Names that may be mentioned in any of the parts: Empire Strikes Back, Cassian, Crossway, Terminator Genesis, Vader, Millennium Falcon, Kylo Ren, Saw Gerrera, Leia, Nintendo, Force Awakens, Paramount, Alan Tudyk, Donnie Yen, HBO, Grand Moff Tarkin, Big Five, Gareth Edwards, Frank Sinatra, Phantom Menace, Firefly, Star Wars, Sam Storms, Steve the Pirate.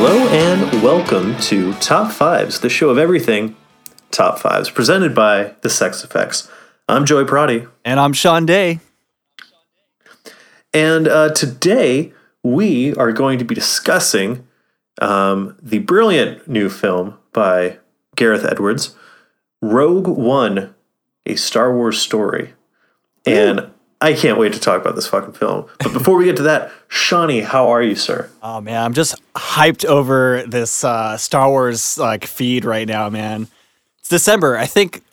Hello and welcome to Top Fives, the show of everything Top Fives, presented by the Sex Effects. I'm Joey Prati. And I'm Sean Day. And today we are going to be discussing the brilliant new film by Gareth Edwards, Rogue One, A Star Wars Story. Ooh. And I can't wait to talk about this fucking film. But before we get to that, Shawnee, how are you, sir? Oh, man, I'm just hyped over this Star Wars feed right now, man. It's December. I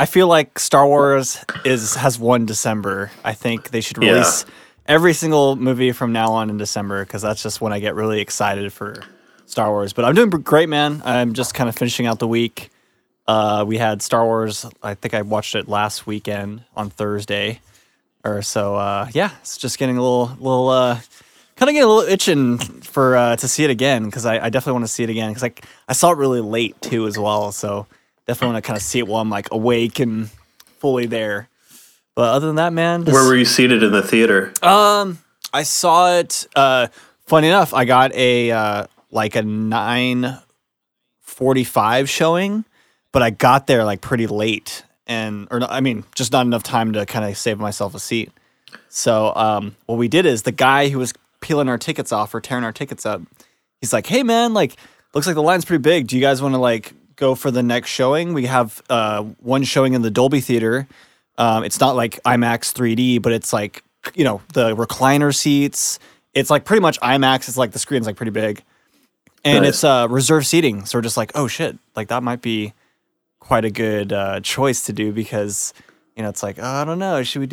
feel like Star Wars has one December. I think they should release every single movie from now on in December, because that's just when I get really excited for Star Wars. But I'm doing great, man. I'm just kind of finishing out the week. We had Star Wars. I think I watched it last weekend on Thursday. Or so, it's just getting a little itching for to see it again, because I definitely want to see it again, because I saw it really late too as well, so definitely want to kind of see it while I'm like awake and fully there. But other than that, man, where were you seated in the theater? I saw it. Funny enough, I got a 9:45 showing, but I got there like pretty late. Just not enough time to kind of save myself a seat. So what we did is the guy who was peeling our tickets off or tearing our tickets up, he's like, "Hey man, like looks like the line's pretty big. Do you guys want to like go for the next showing? We have one showing in the Dolby Theater. It's not like IMAX 3D, but it's like, you know, the recliner seats. It's like pretty much IMAX. It's like the screen's like pretty big, and nice. It's reserved seating. So we're just like, oh shit, like that might be quite a good choice to do, because, you know, it's like, oh, I don't know, should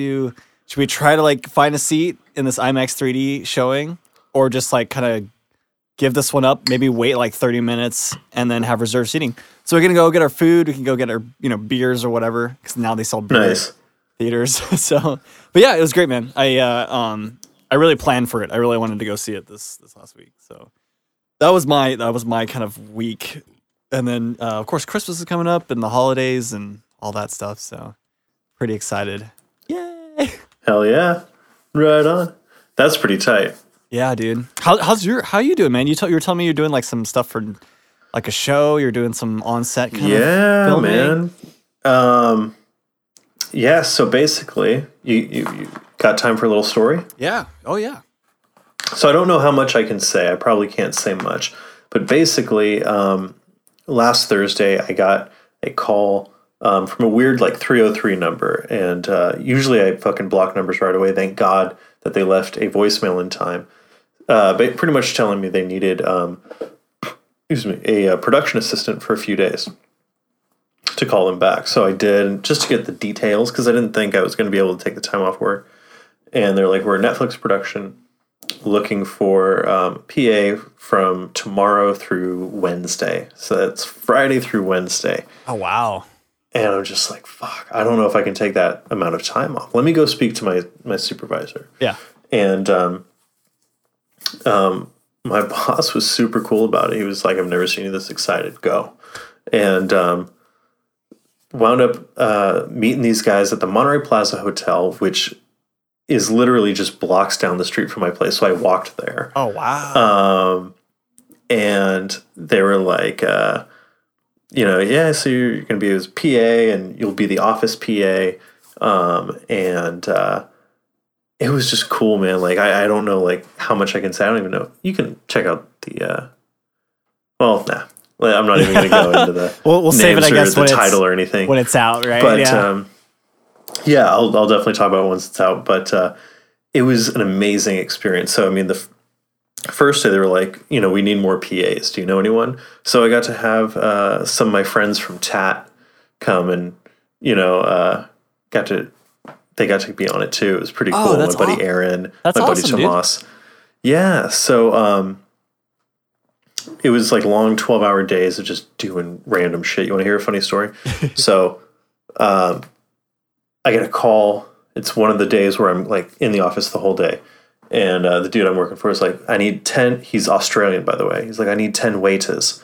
we try to like find a seat in this IMAX 3D showing, or just like kind of give this one up, maybe wait like 30 minutes and then have reserved seating. So we're gonna go get our food, we can go get our, you know, beers or whatever, because now they sell beers nice. Theaters. So, but yeah, it was great, man. I really planned for it. I really wanted to go see it this last week. So that was my kind of week. And then, of course, Christmas is coming up and the holidays and all that stuff. So, pretty excited. Yay! Hell yeah. Right on. That's pretty tight. Yeah, dude. How you doing, man? You were telling me you're doing like some stuff for like a show. You're doing some on-set kind of filming. Yeah, man. So basically, you got time for a little story? Yeah. Oh, yeah. So, I don't know how much I can say. I probably can't say much. But basically, last Thursday, I got a call from a weird, like, 303 number, and usually I fucking block numbers right away. Thank God that they left a voicemail in time, but pretty much telling me they needed a production assistant for a few days to call them back. So I did, just to get the details, because I didn't think I was going to be able to take the time off work. And they're like, we're a Netflix production looking for PA from tomorrow through Wednesday. So that's Friday through Wednesday. Oh, wow. And I'm just like, fuck, I don't know if I can take that amount of time off. Let me go speak to my supervisor. Yeah. And my boss was super cool about it. He was like, I've never seen you this excited. Go. And wound up meeting these guys at the Monterey Plaza Hotel, which is literally just blocks down the street from my place. So I walked there. Oh, wow. And they were like, so you're going to be his PA and you'll be the office PA. It was just cool, man. Like, I don't know, like, how much I can say. I don't even know. You can check out the, I'm not even going to go into the we'll save it, I guess, the title or anything. When it's out, right? But, yeah. Yeah, I'll definitely talk about it once it's out, but it was an amazing experience. So, I mean, the first day they were like, you know, we need more PAs. Do you know anyone? So I got to have some of my friends from TAT come and, you know, they got to be on it too. It was pretty cool. My buddy Aaron, my buddy Tomas. Dude. Yeah, so it was like long 12-hour days of just doing random shit. You want to hear a funny story? So I get a call. It's one of the days where I'm like in the office the whole day. And the dude I'm working for is like, I need 10. He's Australian, by the way. He's like, I need 10 waiters.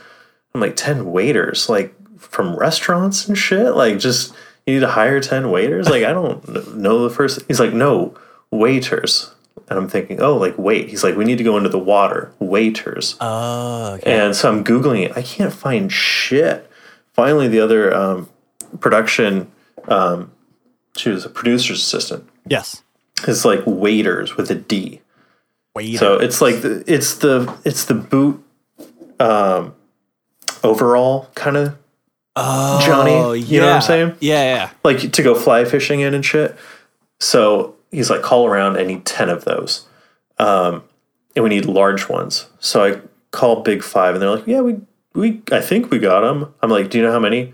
I'm like, 10 waiters? Like from restaurants and shit? Like just, you need to hire 10 waiters? Like, I don't know the first. He's like, no, waiters. And I'm thinking, oh, like, wait. He's like, we need to go into the water. Waiters. Oh, okay. And so I'm Googling it. I can't find shit. Finally, the other production, she was a producer's assistant. Yes. It's like waiters with a D. Waiters. So it's like it's the boot overall kind of Johnny. You know what I'm saying? Yeah, yeah. Like to go fly fishing in and shit. So he's like, call around. I need 10 of those. And we need large ones. So I call Big Five and they're like, yeah, we I think we got them. I'm like, do you know how many?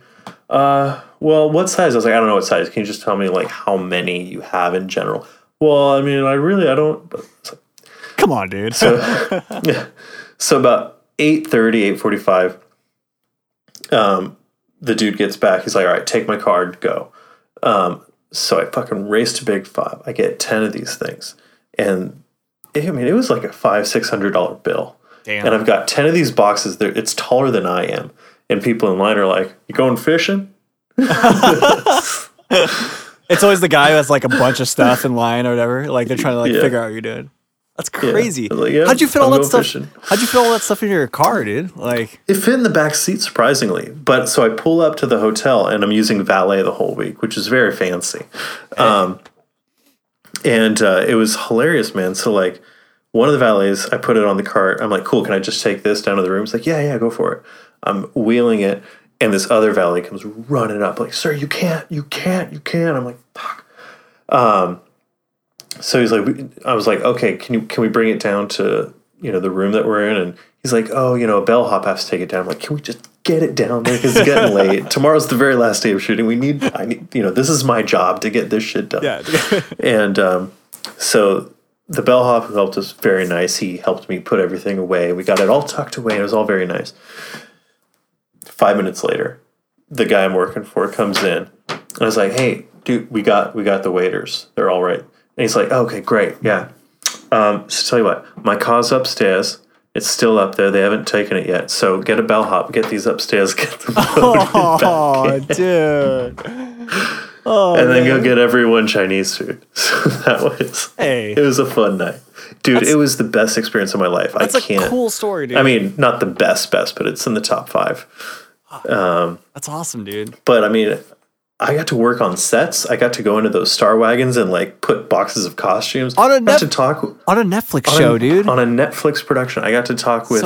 Well, what size? I was like, I don't know what size. Can you just tell me like how many you have in general? Well, I mean, I don't. Come on, dude. So, yeah. So about 8:30, 8:45, the dude gets back. He's like, all right, take my card, go. So I fucking race to Big Five. I get 10 of these things. And it was like a $500-$600 bill. Damn. And I've got 10 of these boxes. It's taller than I am. And people in line are like, you going fishing? It's always the guy who has like a bunch of stuff in line or whatever. Like they're trying to like figure out what you're doing. That's crazy. Yeah. Like, yeah, how'd you fit all that stuff? Fishing. How'd you fit all that stuff in your car, dude? Like it fit in the back seat, surprisingly. But so I pull up to the hotel, and I'm using valet the whole week, which is very fancy. Hey. And it was hilarious, man. So like one of the valets, I put it on the cart. I'm like, cool. Can I just take this down to the room? It's like, yeah, go for it. I'm wheeling it, and this other valet comes running up, like, sir, you can't. I'm like, fuck. So he's like, I was like, okay, can we bring it down to, the room that we're in? And he's like, oh, a bellhop has to take it down. I'm like, can we just get it down there? Because it's getting late. Tomorrow's the very last day of shooting. I need, this is my job to get this shit done. Yeah. And so the bellhop who helped us, very nice. He helped me put everything away. We got it all tucked away. And it was all very nice. 5 minutes later, the guy I'm working for comes in. And I was like, hey, dude, we got the waiters. They're all right. And he's like, okay, great, yeah. So tell you what, my car's upstairs. It's still up there. They haven't taken it yet. So get a bellhop, get these upstairs, get them loaded back in. Dude. Oh, and then go get everyone Chinese food. So it was a fun night. Dude, it was the best experience of my life. That's a cool story, dude. I mean, not the best, but it's in the top 5. That's awesome, dude. But I mean, I got to work on sets. I got to go into those star wagons and like put boxes of costumes. I got to talk on a Netflix show, dude. On a Netflix production, I got to talk with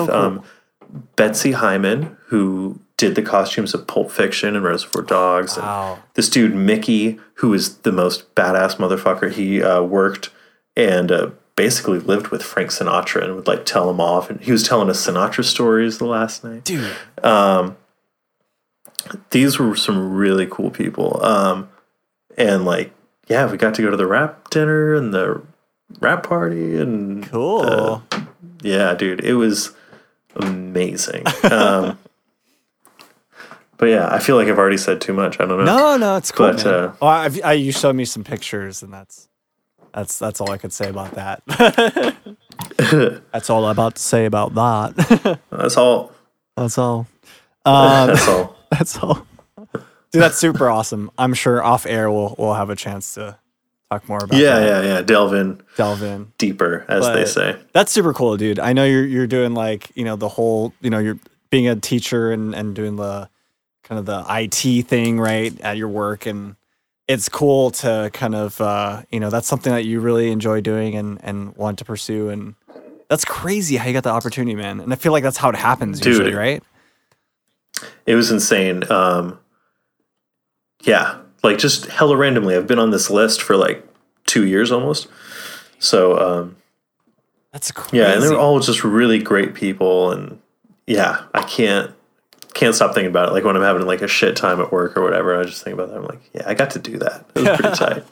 Betsy Hyman, who did the costumes of Pulp Fiction and Reservoir Dogs. Wow. And this dude Mickey, who is the most badass motherfucker. He worked and basically lived with Frank Sinatra and would like tell him off. And he was telling us Sinatra stories the last night, dude. These were some really cool people. And like, yeah, we got to go to the rap dinner and the rap party and cool. Yeah, dude, it was amazing. But yeah, I feel like I've already said too much. I don't know. No, it's cool. But, you showed me some pictures and that's all I could say about that. That's all I'm about to say about that. That's all. That's all. That's all. Dude, that's super awesome. I'm sure off air we'll have a chance to talk more about that. Yeah. Delve in. Deeper, but they say. That's super cool, dude. I know you're doing like, the whole, you're being a teacher and doing the kind of the IT thing, right, at your work. And it's cool to kind of, that's something that you really enjoy doing and want to pursue. And that's crazy how you got the opportunity, man. And I feel like that's how it happens usually, right? It was insane. Like just hella randomly. I've been on this list for like 2 years almost. So that's crazy. Yeah, and they're all just really great people. And yeah, I can't stop thinking about it. Like when I'm having like a shit time at work or whatever, I just think about that. I'm like, yeah, I got to do that. It was pretty tight.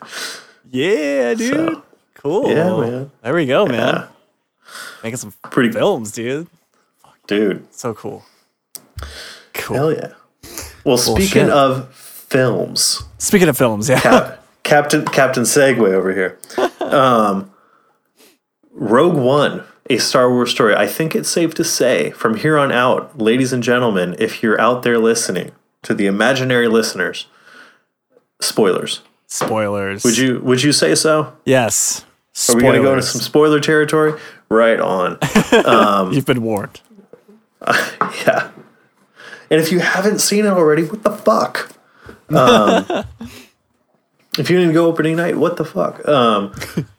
Yeah, dude. So, cool. Yeah, man. There we go, man. Making some pretty films, dude. Dude, so cool. Cool. Hell yeah. Well, speaking of films, yeah. Captain Segway over here. Rogue One, a Star Wars story. I think it's safe to say from here on out, ladies and gentlemen, if you're out there listening to the imaginary listeners, spoilers. Would you say so? Yes. Spoilers. Are we going to go into some spoiler territory? Right on. You've been warned. Yeah. And if you haven't seen it already, what the fuck? If you didn't go opening night, what the fuck?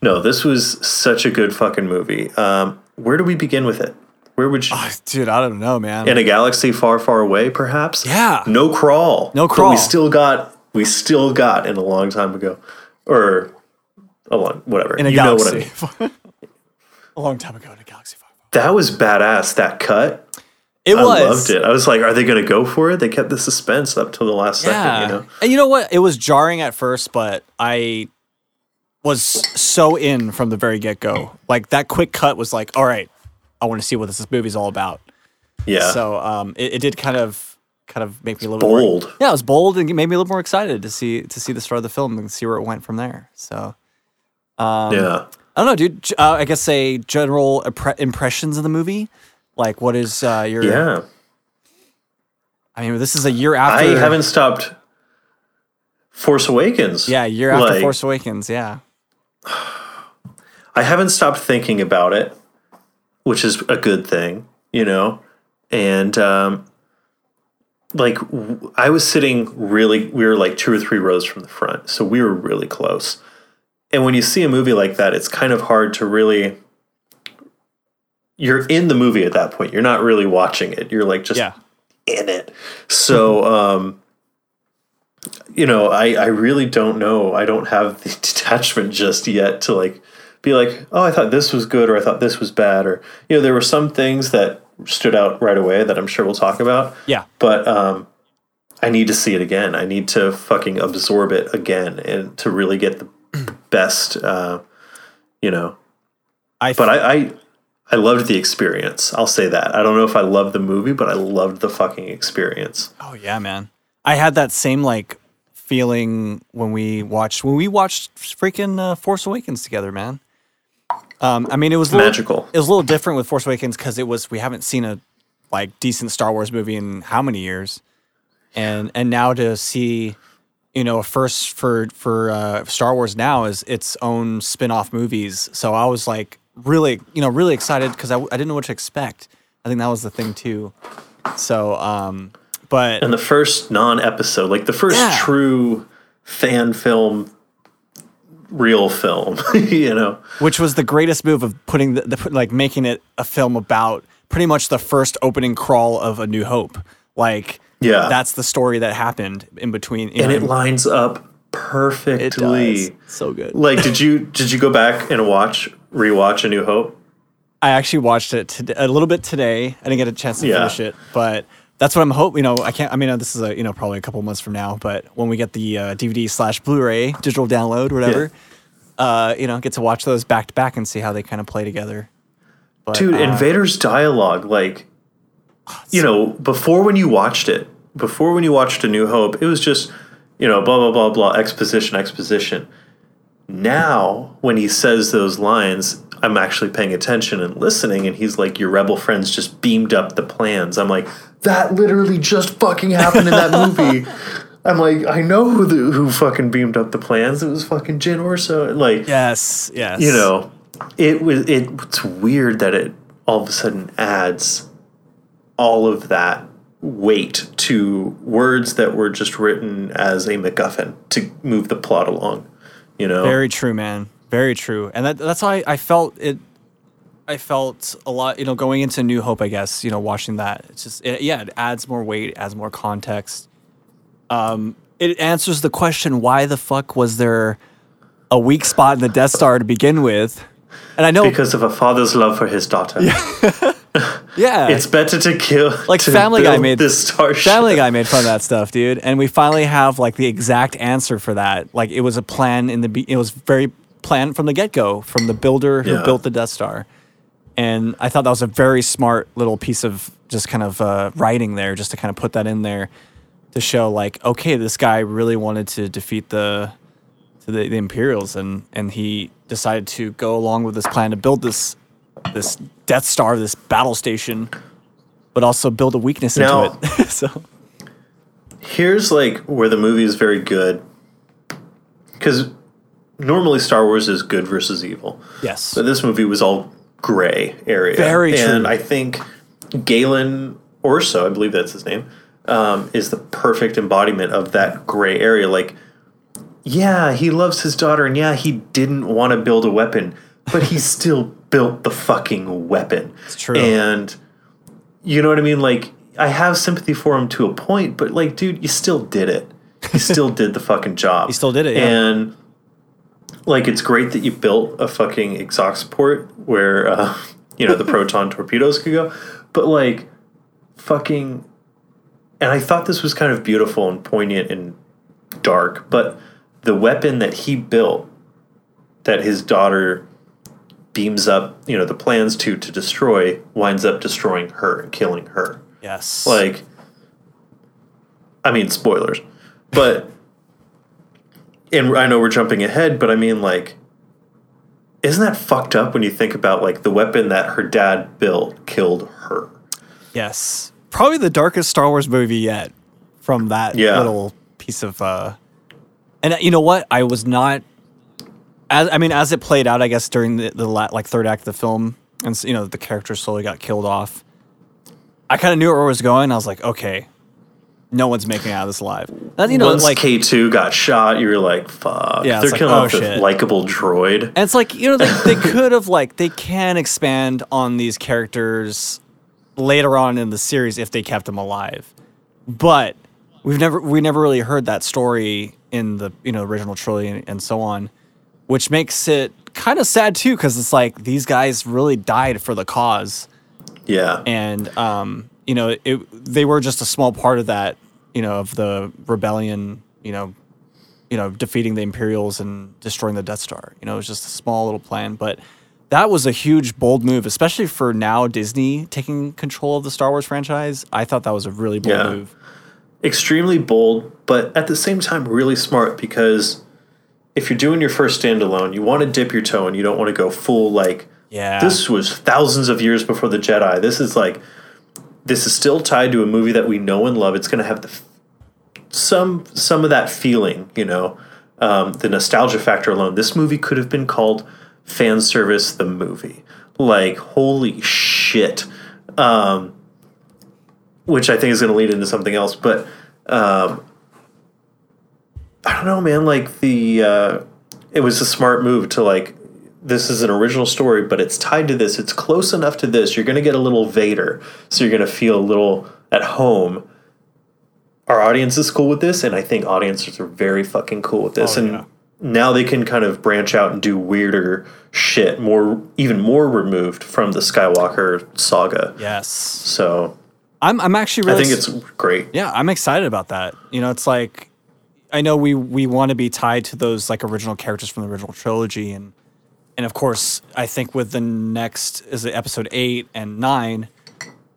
No, this was such a good fucking movie. Where do we begin with it? Where would you... Oh, dude, I don't know, man. In a galaxy far, far away, perhaps? Yeah. No crawl. No crawl. But we still got in a long time ago. Or a long, whatever. In a galaxy. You know what I mean. A long time ago in a galaxy far, far away. That was badass, that cut. I loved it. I was like, are they going to go for it? They kept the suspense up till the last second, you know? And you know what? It was jarring at first, but I was so in from the very get-go. Like, that quick cut was like, all right, I want to see what this movie's all about. Yeah. So it did kind of make me a little bold. More... Yeah, it was bold and it made me a little more excited to see the start of the film and see where it went from there. So, yeah. I don't know, dude. I guess say general impressions of the movie. Like, what is your... Yeah. I mean, this is a year after... I haven't stopped Force Awakens. Yeah, a year after Force Awakens, yeah. I haven't stopped thinking about it, which is a good thing, you know? And, I was sitting we were like 2 or 3 rows from the front, so we were really close. And when you see a movie like that, it's kind of hard to really... You're in the movie at that point. You're not really watching it. You're like just in it. So, I really don't know. I don't have the detachment just yet to like be like, oh, I thought this was good or I thought this was bad. Or, you know, there were some things that stood out right away that I'm sure we'll talk about. Yeah. But I need to see it again. I need to fucking absorb it again and to really get the best, you know. I loved the experience. I'll say that. I don't know if I loved the movie, but I loved the fucking experience. Oh yeah, man. I had that same like feeling when we watched freaking Force Awakens together, man. I mean, it was magical. It was a little different with Force Awakens because we haven't seen a like decent Star Wars movie in how many years, and now to see, you know, a first for Star Wars now is its own spin-off movies. So I was like. Really excited because I didn't know what to expect. I think that was the thing too. So, but and the first non-episode, like the first true fan film, real film, you know, which was the greatest move of putting the making it a film about pretty much the first opening crawl of A New Hope. Like, yeah, that's the story that happened in between, and it lines up perfectly. It does. So good. Like, did you go back and rewatch A New Hope? I actually watched it a little bit today. I didn't get a chance to finish it, but that's what I'm hoping. You know, this is probably a couple months from now, but when we get the DVD/Blu-ray digital download, whatever, get to watch those back to back and see how they kind of play together. But, dude, and Vader's dialogue, like, you know, before when you watched A New Hope, it was just, you know, blah, blah, blah, blah, exposition. Now, when he says those lines, I'm actually paying attention and listening, and he's like, your rebel friends just beamed up the plans. I'm like, that literally just fucking happened in that movie. I'm like, I know who fucking beamed up the plans. It was fucking Jyn Erso. Like, yes. You know, it's weird that it all of a sudden adds all of that weight to words that were just written as a MacGuffin to move the plot along. You know? Very true, man. Very true. And that's how I felt it. I felt a lot, you know, going into New Hope, I guess, you know, watching that. It's just, it adds more weight, adds more context. It answers the question, why the fuck was there a weak spot in the Death Star to begin with? And I know... Because of a father's love for his daughter. Yeah. Yeah. It's better to kill... Like, Family Guy made fun of that stuff, dude. And we finally have, like, the exact answer for that. Like, it was a plan it was very planned from the get-go, from the builder who built the Death Star. And I thought that was a very smart little piece of just kind of writing there, just to kind of put that in there to show, like, okay, this guy really wanted to defeat the Imperials, and he decided to go along with this plan to build this Death Star, this battle station, but also build a weakness into it. So here's like where the movie is very good, because normally Star Wars is good versus evil. Yes. But this movie was all gray area. Very true. And I think Galen Orso, I believe that's his name, is the perfect embodiment of that gray area. Like, yeah, he loves his daughter, and yeah, he didn't want to build a weapon, but he still built the fucking weapon. It's true. And you know what I mean? Like, I have sympathy for him to a point, but like, dude, you still did it. You still did the fucking job. You still did it, yeah. And like, it's great that you built a fucking exhaust port where, you know, the proton torpedoes could go. But like, fucking... And I thought this was kind of beautiful and poignant and dark, but the weapon that he built, that his daughter beams up, you know, the plans to destroy, winds up destroying her and killing her. Yes. Like, I mean, spoilers. But, and I know we're jumping ahead, but I mean, like, isn't that fucked up when you think about, like, the weapon that her dad built killed her? Yes. Probably the darkest Star Wars movie yet from that little piece of... and you know what? I was not... As it played out, I guess, during the third act of the film, and, you know, the characters slowly got killed off, I kind of knew where it was going. I was like, okay, no one's making it out of this alive. And, you know, once like, K2 got shot, you were like, fuck. Yeah, they're killing off this likable droid. And it's like, you know, they could have, like, they can expand on these characters later on in the series if they kept them alive. But we never really heard that story in the, you know, original trilogy and so on, which makes it kind of sad too, because it's like these guys really died for the cause. Yeah. And, you know, they were just a small part of that, you know, of the rebellion, you know, defeating the Imperials and destroying the Death Star. You know, it was just a small little plan, but that was a huge, bold move, especially for now Disney taking control of the Star Wars franchise. I thought that was a really bold move. Extremely bold, but at the same time really smart, because if you're doing your first standalone, you want to dip your toe and you don't want to go full like, this was thousands of years before the Jedi. This is still tied to a movie that we know and love. It's going to have some of that feeling, you know, the nostalgia factor alone. This movie could have been called Fan Service the Movie. Like, holy shit. Which I think is going to lead into something else. But I don't know, man. Like, it was a smart move to, like, this is an original story, but it's tied to this. It's close enough to this. You're going to get a little Vader, so you're going to feel a little at home. Our audience is cool with this, and I think audiences are very fucking cool with this. Now they can kind of branch out and do weirder shit, even more removed from the Skywalker saga. Yes. So I'm actually really, I think it's great. Yeah, I'm excited about that. You know, it's like, I know we want to be tied to those like original characters from the original trilogy, and of course, I think with the next is the episode 8 and 9,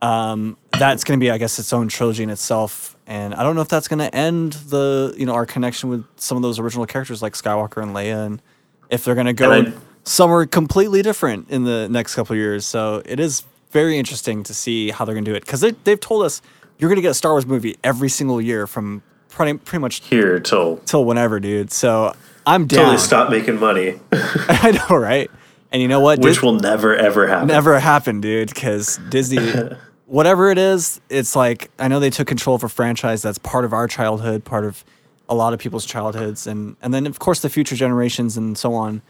that's going to be, I guess, its own trilogy in itself. And I don't know if that's going to end our connection with some of those original characters like Skywalker and Leia, and if they're going to go somewhere completely different in the next couple of years. So it is very interesting to see how they're going to do it, because they've told us you're going to get a Star Wars movie every single year from pretty much here till whenever, dude. So I'm down. Till they stop making money. I know, right? And you know what? Which will never ever happen. Never happen, dude, because Disney. Whatever it is, it's like, I know they took control of a franchise that's part of our childhood, part of a lot of people's childhoods, and then, of course, the future generations and so on.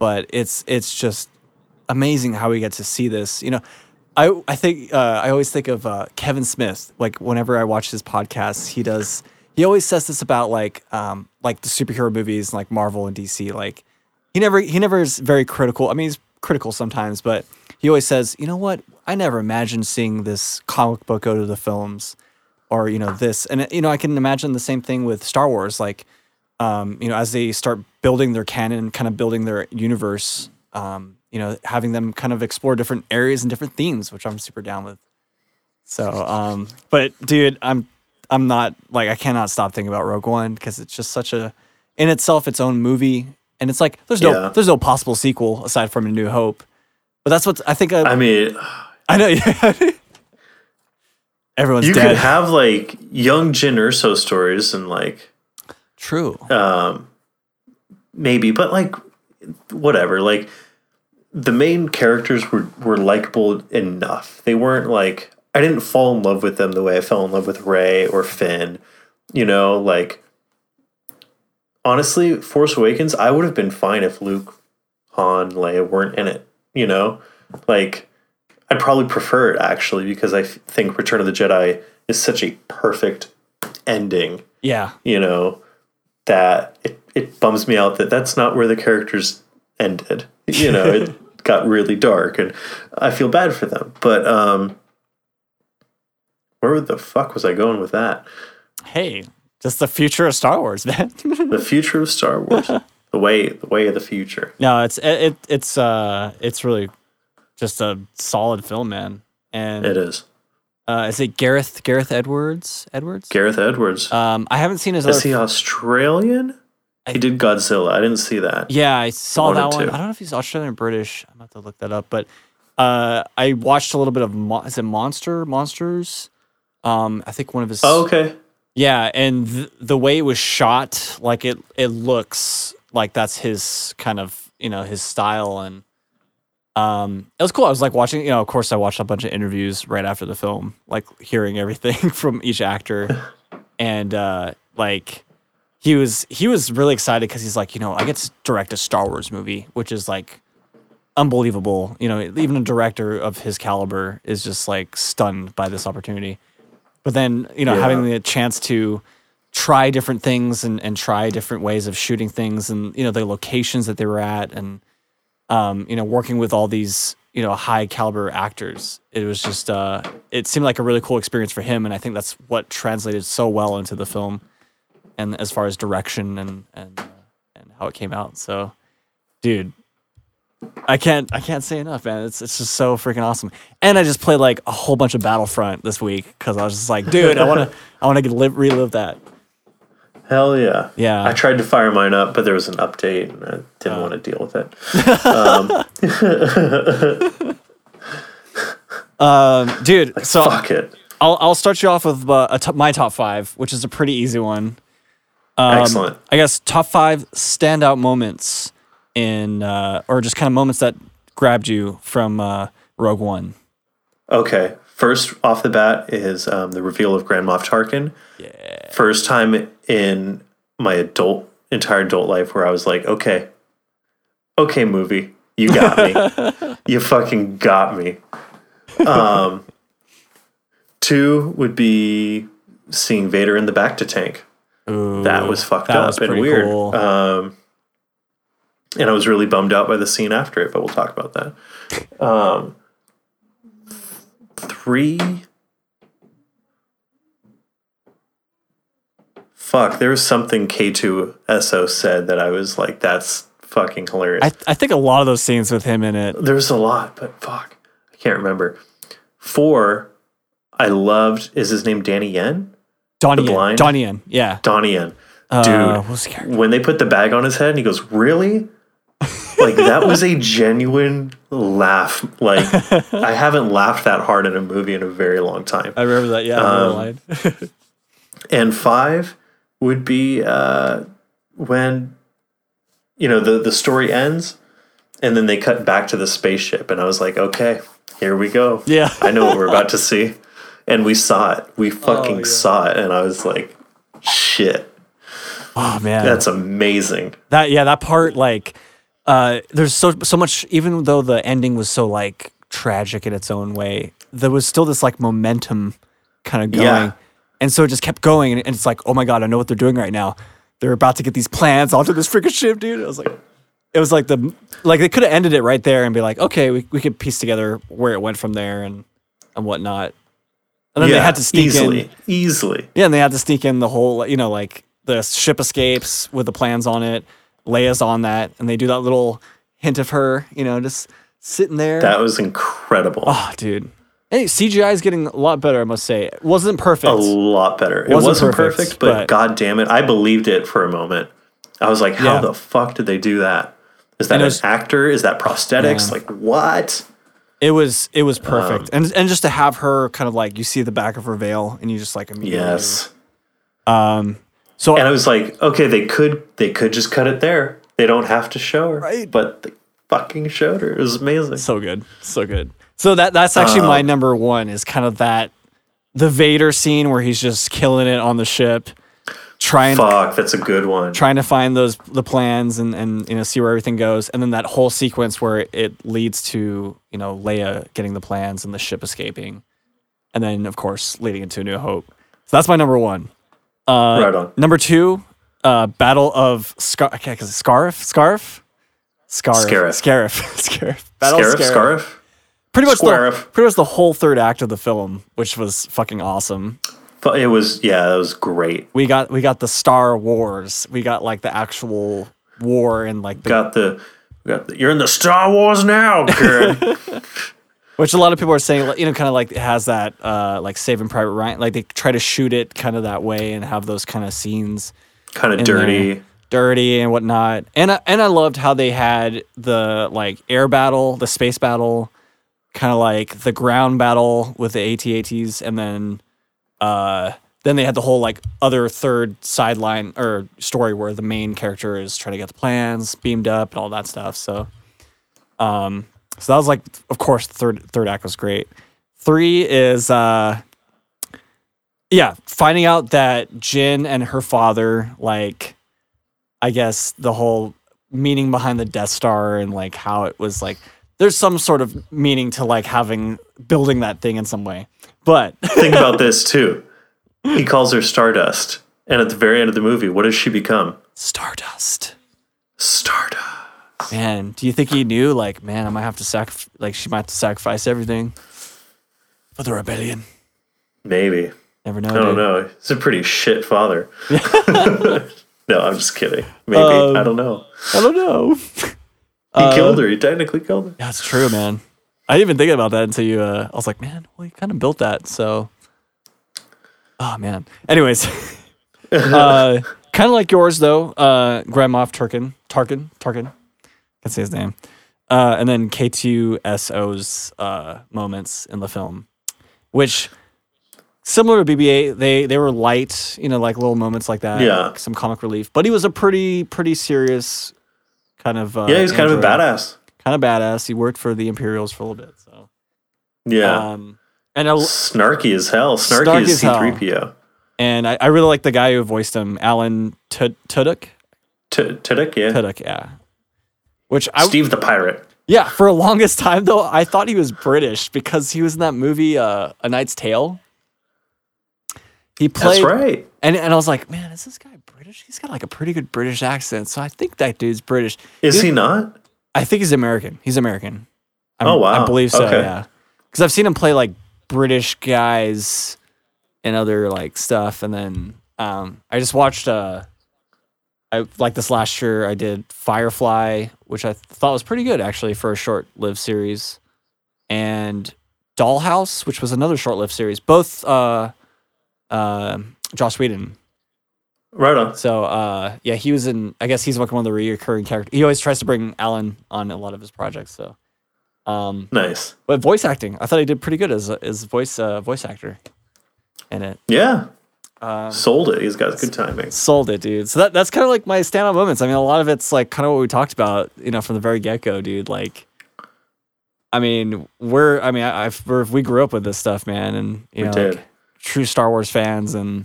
But it's just amazing how we get to see this. You know, I think I always think of Kevin Smith. Like, whenever I watch his podcasts, he always says this about like the superhero movies, and like Marvel and DC. Like, he never is very critical. I mean, he's critical sometimes, but he always says, you know what? I never imagined seeing this comic book go to the films, or, you know, this. And, you know, I can imagine the same thing with Star Wars. Like, you know, as they start building their canon, kind of building their universe, you know, having them kind of explore different areas and different themes, which I'm super down with. So, but dude, I'm not, like, I cannot stop thinking about Rogue One, because it's just such a, in itself, its own movie. And it's like, there's no possible sequel aside from A New Hope. But that's what I think. I mean, I know. Yeah. Everyone's you dead. Could have like young Jyn Erso stories and like true. maybe, but like whatever. Like the main characters were likable enough. They weren't like, I didn't fall in love with them the way I fell in love with Rey or Finn. You know, like honestly, Force Awakens, I would have been fine if Luke, Han, Leia weren't in it. You know, like I probably prefer it actually, because I think Return of the Jedi is such a perfect ending. Yeah, you know, that it bums me out that that's not where the characters ended. You know, it got really dark, and I feel bad for them. But where the fuck was I going with that? Hey, just the future of Star Wars, man. The future of Star Wars. The way of the future. No, it's really just a solid film, man. And it is. Is it Gareth Edwards? Gareth Edwards. I haven't seen his other. Is he Australian? He did Godzilla. I didn't see that. Yeah, I saw that one. I don't know if he's Australian or British. I'm about to look that up. But I watched a little bit of is it Monsters? I think one of his. Oh, okay. Yeah, and the way it was shot, like it looks like that's his kind of, you know, his style, and it was cool. I was like watching, you know, of course I watched a bunch of interviews right after the film, like hearing everything from each actor, and like he was really excited because he's like, you know, I get to direct a Star Wars movie, which is like unbelievable. You know, even a director of his caliber is just like stunned by this opportunity. But then, you know, having the chance to try different things and try different ways of shooting things, and, you know, the locations that they were at, and, you know, working with all these, you know, high caliber actors, it was just, it seemed like a really cool experience for him. And I think that's what translated so well into the film, and as far as direction and how it came out. So, dude, I can't say enough, man. It's just so freaking awesome. And I just played like a whole bunch of Battlefront this week because I was just like, dude, I want to relive that. Hell yeah. Yeah. I tried to fire mine up, but there was an update and I didn't want to deal with it. Dude, so fuck it. I'll start you off with my top five, which is a pretty easy one. Excellent. I guess top five standout moments in or just kind of moments that grabbed you from Rogue One. Okay, first off the bat is the reveal of Grand Moff Tarkin. Yeah. First time in my entire adult life where I was like, okay, movie, you got me. You fucking got me. Two would be seeing Vader in the Bacta tank. Ooh, that was fucked up and weird. Cool. And I was really bummed out by the scene after it, but we'll talk about that. Three. Fuck, there was something K2SO said that I was like, that's fucking hilarious. I think a lot of those scenes with him in it. There's a lot, but fuck, I can't remember. Four, I loved, is his name Donnie Yen? Donnie Yen, yeah. Donnie Yen. Dude, when they put the bag on his head and he goes, really? Like, that was a genuine laugh. Like, I haven't laughed that hard in a movie in a very long time. I remember that, yeah. And five would be when, you know, the story ends and then they cut back to the spaceship. And I was like, okay, here we go. Yeah. I know what we're about to see. And we saw it. We fucking saw it. And I was like, shit. Oh man, that's amazing. That part, like, there's so much. Even though the ending was so like tragic in its own way, there was still this like momentum kind of going, and so it just kept going. And it's like, oh my god, I know what they're doing right now. They're about to get these plans onto this freaking ship, dude. I was like, it was like they could have ended it right there and be like, okay, we could piece together where it went from there and whatnot. And then they had to sneak in easily. Yeah, and they had to sneak in the whole, you know, like. The ship escapes with the plans on it. Leia's on that, and they do that little hint of her, you know, just sitting there. That was incredible. Oh, dude. Hey, CGI is getting a lot better, I must say. It wasn't perfect. A lot better. It wasn't perfect, but god damn it, I believed it for a moment. I was like, how the fuck did they do that? Is that an actor? Is that prosthetics? Yeah. Like, what? It was perfect. And just to have her kind of like, you see the back of her veil, and you just like immediately. Yes. So, and I was like, okay, they could just cut it there. They don't have to show her, right? But they fucking showed her. It was amazing. So good, so good. So that's actually my number one is kind of that the Vader scene where he's just killing it on the ship, trying. Fuck, that's a good one. Trying to find the plans and you know see where everything goes, and then that whole sequence where it leads to you know Leia getting the plans and the ship escaping, and then of course leading into A New Hope. So that's my number one. Right on. Number two, Battle of Scarif. Battle of Scarif. Pretty much the whole third act of the film, which was fucking awesome. It was, yeah, that was great. We got the Star Wars. We got like the actual war and like you're in the Star Wars now, Karen. Which a lot of people are saying, you know, kind of like it has that like Saving Private Ryan. Like they try to shoot it kind of that way and have those kind of scenes, kind of dirty and whatnot. And I loved how they had the like air battle, the space battle. Kind of like the ground battle with the AT-ATs, and then they had the whole like other third sideline or story where the main character is trying to get the plans beamed up and all that stuff. So, so that was like, of course, the third act was great. Three is, finding out that Jyn and her father, like, I guess the whole meaning behind the Death Star and like how it was like. There's some sort of meaning to like building that thing in some way. But think about this too. He calls her Stardust. And at the very end of the movie, what does she become? Stardust. Man, do you think he knew like, man, I might have to she might have to sacrifice everything for the rebellion? Maybe. Never know. I don't know. He's a pretty shit father. No, I'm just kidding. Maybe. I don't know. He killed her. He technically killed her. That's true, man. I didn't even think about that until you... I was like, man, well, you kind of built that, so... Oh, man. Anyways. Kind of like yours, though. Grand Moff Tarkin. I can't say his name. And then K2SO's moments in the film, which... Similar to BB-8, they were light, you know, like little moments like that. Yeah. Like some comic relief. But he was a pretty serious... Kind of he's kind of a badass. He worked for the Imperials for a little bit, so yeah. And snarky as hell. Snarky as C-3PO. And I really like the guy who voiced him, Alan Tudyk. Tudyk, yeah. Which Steve the Pirate. Yeah, for the longest time though, I thought he was British because he was in that movie, A Knight's Tale. He played, that's right. And I was like, man, is this guy British? He's got like a pretty good British accent, so I think that dude's British. Is he not? I think he's American. Oh, wow. I believe so, okay. Yeah. Because I've seen him play like British guys and other like stuff. And then I just watched, this last year, I did Firefly, which I thought was pretty good actually for a short-lived series. And Dollhouse, which was another short-lived series. Both... Joss Whedon. Right on. So, he was in. I guess he's like one of the recurring characters. He always tries to bring Alan on a lot of his projects. So, nice. But voice acting, I thought he did pretty good as voice actor in it. Yeah, sold it. He's got good timing. Sold it, dude. So that's kind of like my standout moments. I mean, a lot of it's like kind of what we talked about, you know, from the very get go, dude. Like. We grew up with this stuff, man, and you know, we did. Like, true Star Wars fans, and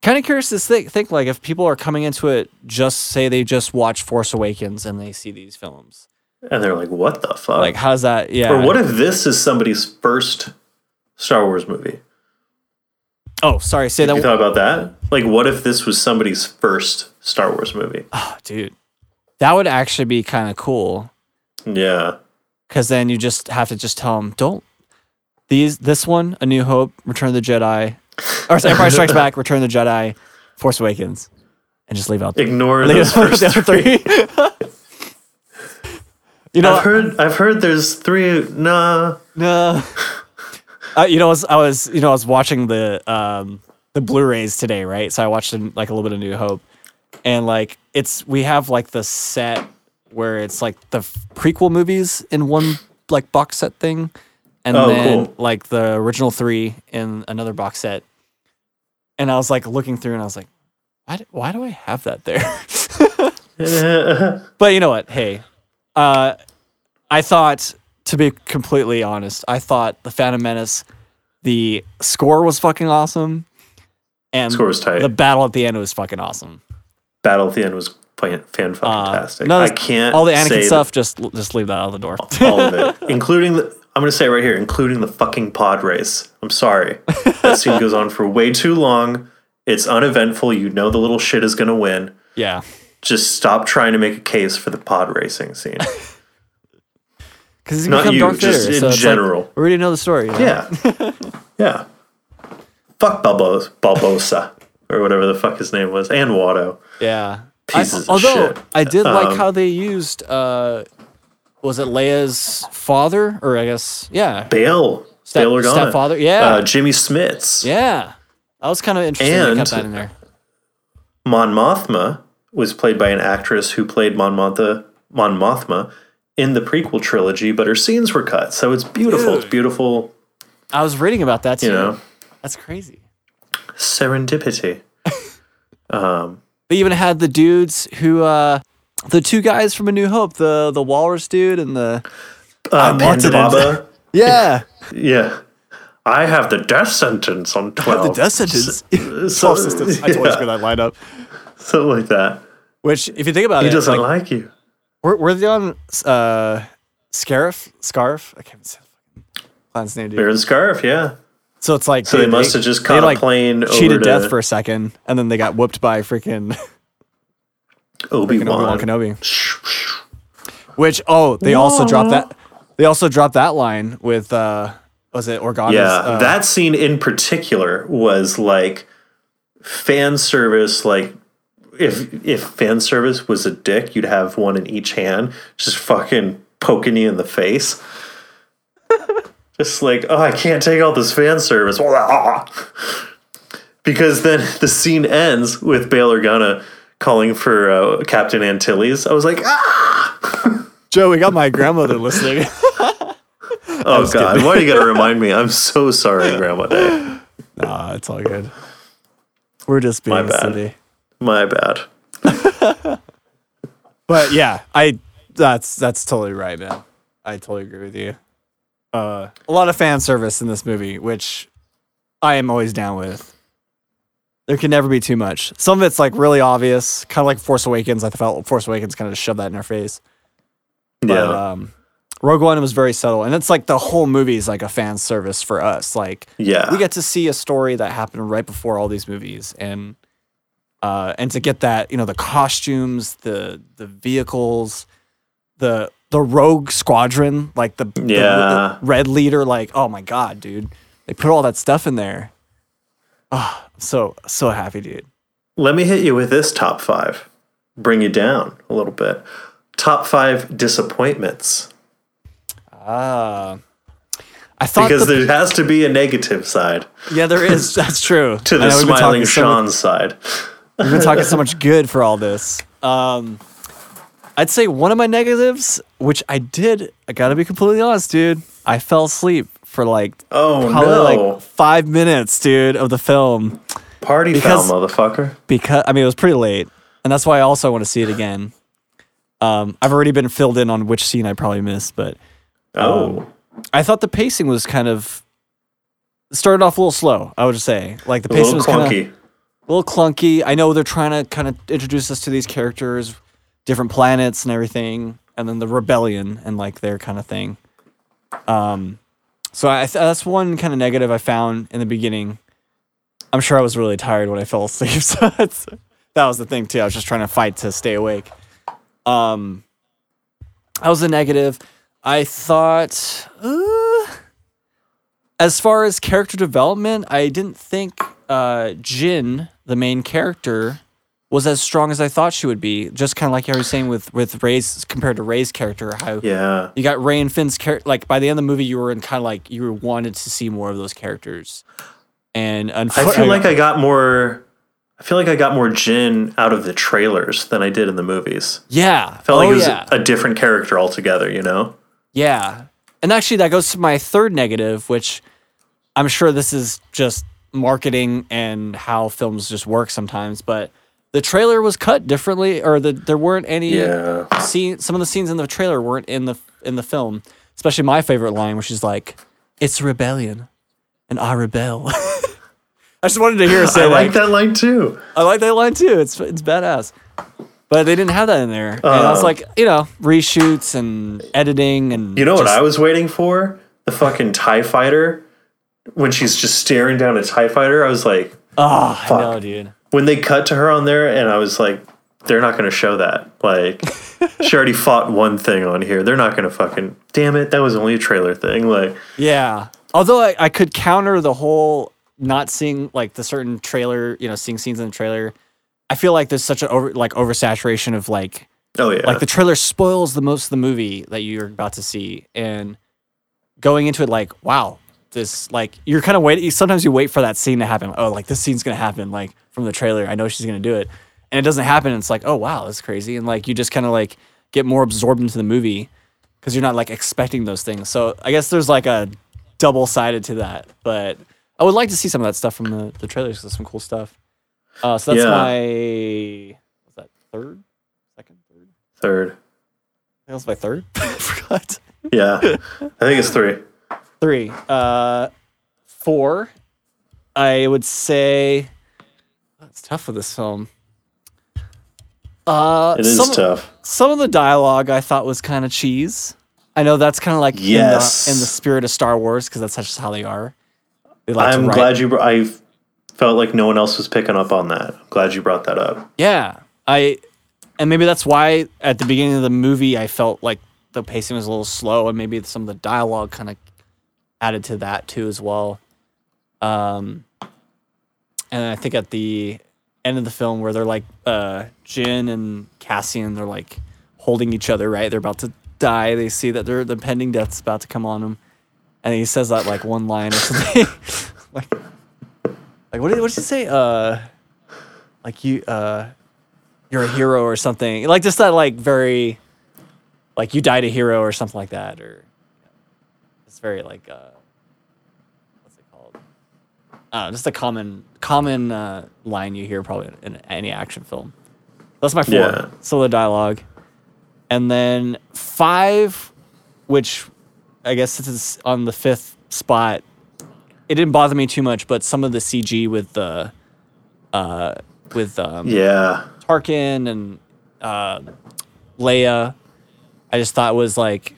kind of curious to think like if people are coming into it, just say they just watch Force Awakens and they see these films and they're like, what the fuck? Like, how's that? Yeah. Or what if this is somebody's first Star Wars movie? Oh, sorry. Say that. You thought about that? Like, what if this was somebody's first Star Wars movie? Oh, dude, that would actually be kind of cool. Yeah. Cause then you just have to just tell them, don't, this one, A New Hope, Return of the Jedi, or Empire Strikes Back, Return of the Jedi, Force Awakens, and just leave out. Ignore those first the other three. You know, I've heard there's three. Nah. I was watching the Blu-rays today, right? So I watched like a little bit of New Hope, and like we have like the set where it's like the prequel movies in one like box set thing. And then, cool. Like, the original three in another box set. And I was, like, looking through, and I was like, why do I have that there? But you know what? Hey, I thought, to be completely honest, I thought The Phantom Menace, the score was fucking awesome. And score was tight. The battle at the end was fucking awesome. Battle at the end was fan-fucking-tastic. No, I can't all the Anakin stuff, just leave that out of the door. All of it. Including the... I'm going to say right here, including the fucking pod race. I'm sorry. That scene goes on for way too long. It's uneventful. You know the little shit is going to win. Yeah. Just stop trying to make a case for the pod racing scene. Because it's become Darth Vader. Just in general. Like, we already know the story. You know? Yeah. Yeah. Fuck Barbosa, or whatever the fuck his name was, and Watto. Yeah. Pieces of shit. I did like how they used, was it Leia's father? Or I guess, yeah. Bail Organa. Stepfather, yeah. Jimmy Smits. Yeah. That was kind of interesting. And they kept that in there. Mon Mothma was played by an actress who played Mon Mothma in the prequel trilogy, but her scenes were cut. So it's beautiful. Dude. It's beautiful. I was reading about that too. You know, that's crazy. Serendipity. They even had the dudes who, the two guys from A New Hope, the walrus dude and the Panda Baba. Yeah. Yeah. I have the death sentence on 12. I have the death sentence. 12 systems. I totally screwed that line up. Something like that. Which, if you think about it. He doesn't like you. Were they on Scarif? I can't say the clan's name, dude. They're in Scarif, yeah. So it's like. So they must have just caught a plane over. Cheated death for a second, and then they got whooped by freaking Obi-Wan Kenobi. Which, they also dropped that line with, was it Organa's? Yeah, that scene in particular was like fan service. Like if fan service was a dick, you'd have one in each hand, just fucking poking you in the face. Just like, oh, I can't take all this fan service. Because then the scene ends with Bail Organa calling for Captain Antilles. I was like, ah! Joe, we got my grandmother listening. Oh, God. Kidding. Why do you got to remind me? I'm so sorry, Grandma Day. Nah, it's all good. We're just being silly. My bad. But, yeah, that's totally right, man. I totally agree with you. A lot of fan service in this movie, which I am always down with. There can never be too much. Some of it's, like, really obvious, kind of like Force Awakens. I felt Force Awakens kind of shoved that in our face. But, yeah. Rogue One was very subtle, and it's like the whole movie is like a fan service for us. Like, yeah, we get to see a story that happened right before all these movies, and to get that, you know, the costumes, the vehicles, the rogue squadron, like the red leader. Like, oh my God, dude, they put all that stuff in there. Oh, so happy, dude. Let me hit you with this top five. Bring you down a little bit. Top five disappointments. I thought because there has to be a negative side. Yeah, there is. That's true. To the smiling Sean's side. We've been talking so much good for all this. I'd say one of my negatives, which I gotta be completely honest, dude. I fell asleep for like 5 minutes, dude, of the film. Party foul, motherfucker. Because I mean, it was pretty late, and that's why I also want to see it again. I've already been filled in on which scene I probably missed, but. I thought the pacing was kind of started off a little slow. I would say, like the pacing was clunky, a little clunky. I know they're trying to kind of introduce us to these characters, different planets and everything, and then the rebellion and like their kind of thing. So that's one kind of negative I found in the beginning. I'm sure I was really tired when I fell asleep, so that was the thing too. I was just trying to fight to stay awake. That was a negative. I thought, as far as character development, I didn't think Jyn, the main character, was as strong as I thought she would be. Just kind of like you were saying with Rey's, compared to Rey's character, how you got Rey and Finn's character. Like by the end of the movie, you were in kind of like you wanted to see more of those characters. And unfortunately, I feel like I got more Jyn out of the trailers than I did in the movies. Yeah, I felt like it was a different character altogether. You know. Yeah. And actually that goes to my third negative, which I'm sure this is just marketing and how films just work sometimes, but The trailer was cut differently, or there weren't any scenes. Some of the scenes in the trailer weren't in the film. Especially my favorite line, which is like, "It's rebellion, and I rebel." I just wanted to hear her say, "I like that line too." I like that line too. It's badass. But they didn't have that in there. And I was like, reshoots and editing and. You know what I was waiting for? The fucking TIE fighter. When she's just staring down a TIE fighter, I was like, "Oh, fuck." I know, dude. When they cut to her on there, and I was like, they're not going to show that. Like, she already fought one thing on here. They're not going to fucking. Damn it, that was only a trailer thing. Like, yeah. Although I could counter the whole not seeing like the certain trailer, seeing scenes in the trailer. I feel like there's such an oversaturation of like, like the trailer spoils the most of the movie that you're about to see, and going into it like, wow, this like you're kind of waiting. Sometimes you wait for that scene to happen. Oh, like this scene's gonna happen. Like from the trailer, I know she's gonna do it, and it doesn't happen. And it's like, oh wow, that's crazy. And like you just kind of like get more absorbed into the movie because you're not like expecting those things. So I guess there's like a double sided to that. But I would like to see some of that stuff from the trailers. There's some cool stuff. So that's my what's that third. I think that was my third. I forgot. Yeah, I think it's three. Four. I would say it's tough with this film. It is tough. Some of the dialogue I thought was kind of cheese. I know that's kind of like in the spirit of Star Wars because that's just how they are. They like I'm to write. Glad you. I felt like no one else was picking up on that. I'm glad you brought that up. Yeah, and maybe that's why at the beginning of the movie I felt like the pacing was a little slow, and maybe some of the dialogue kind of added to that too as well. And I think at the end of the film where they're like Jyn and Cassian, they're like holding each other, right? They're about to die. They see that the impending death's about to come on them, and he says that like one line or something. Like what did you say? Like you're a hero or something. Like just that like very like you died a hero or something like that, or it's very like what's it called? Just a common line you hear probably in any action film. That's my 4. Yeah. So the dialogue, and then 5, which I guess this is on the 5th spot. It didn't bother me too much, but some of the CG with the Tarkin and Leia, I just thought was like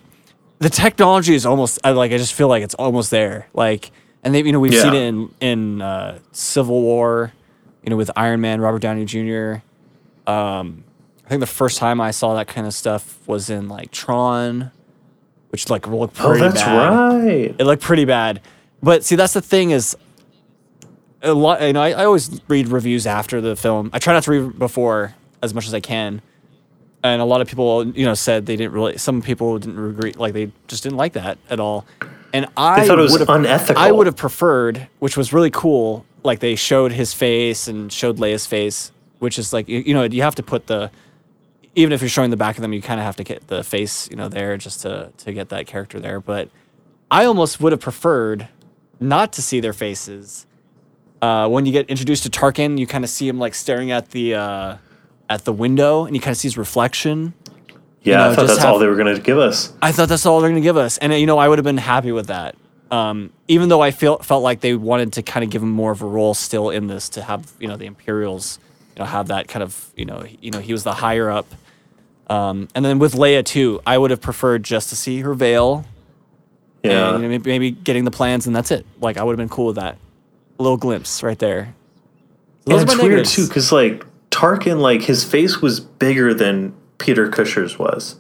the technology is almost. I just feel like it's almost there. Like, and they, we've seen it in Civil War, with Iron Man, Robert Downey Jr. I think the first time I saw that kind of stuff was in like Tron, which like looked pretty bad. Oh, that's right. It looked pretty bad. But see, that's the thing is, a lot. I always read reviews after the film. I try not to read before as much as I can. And a lot of people, said they didn't really. Some people didn't agree, like they just didn't like that at all. And I thought it was unethical. I would have preferred, which was really cool. Like they showed his face and showed Leia's face, which is like you have to put the. Even if you're showing the back of them, you kind of have to get the face, there just to get that character there. But I almost would have preferred not to see their faces. When you get introduced to Tarkin, you kind of see him like staring at the window, and you kind of see his reflection. Yeah, I thought that's all they were going to give us. I thought that's all they're going to give us, and I would have been happy with that. Even though I felt like they wanted to kind of give him more of a role still in this, to have the Imperials have that kind of he was the higher up. And then with Leia too, I would have preferred just to see her veil. Yeah, and maybe getting the plans, and that's it. Like I would have been cool with that. A little glimpse right there. Those it's weird too, because like Tarkin, like his face was bigger than Peter Cushing's was.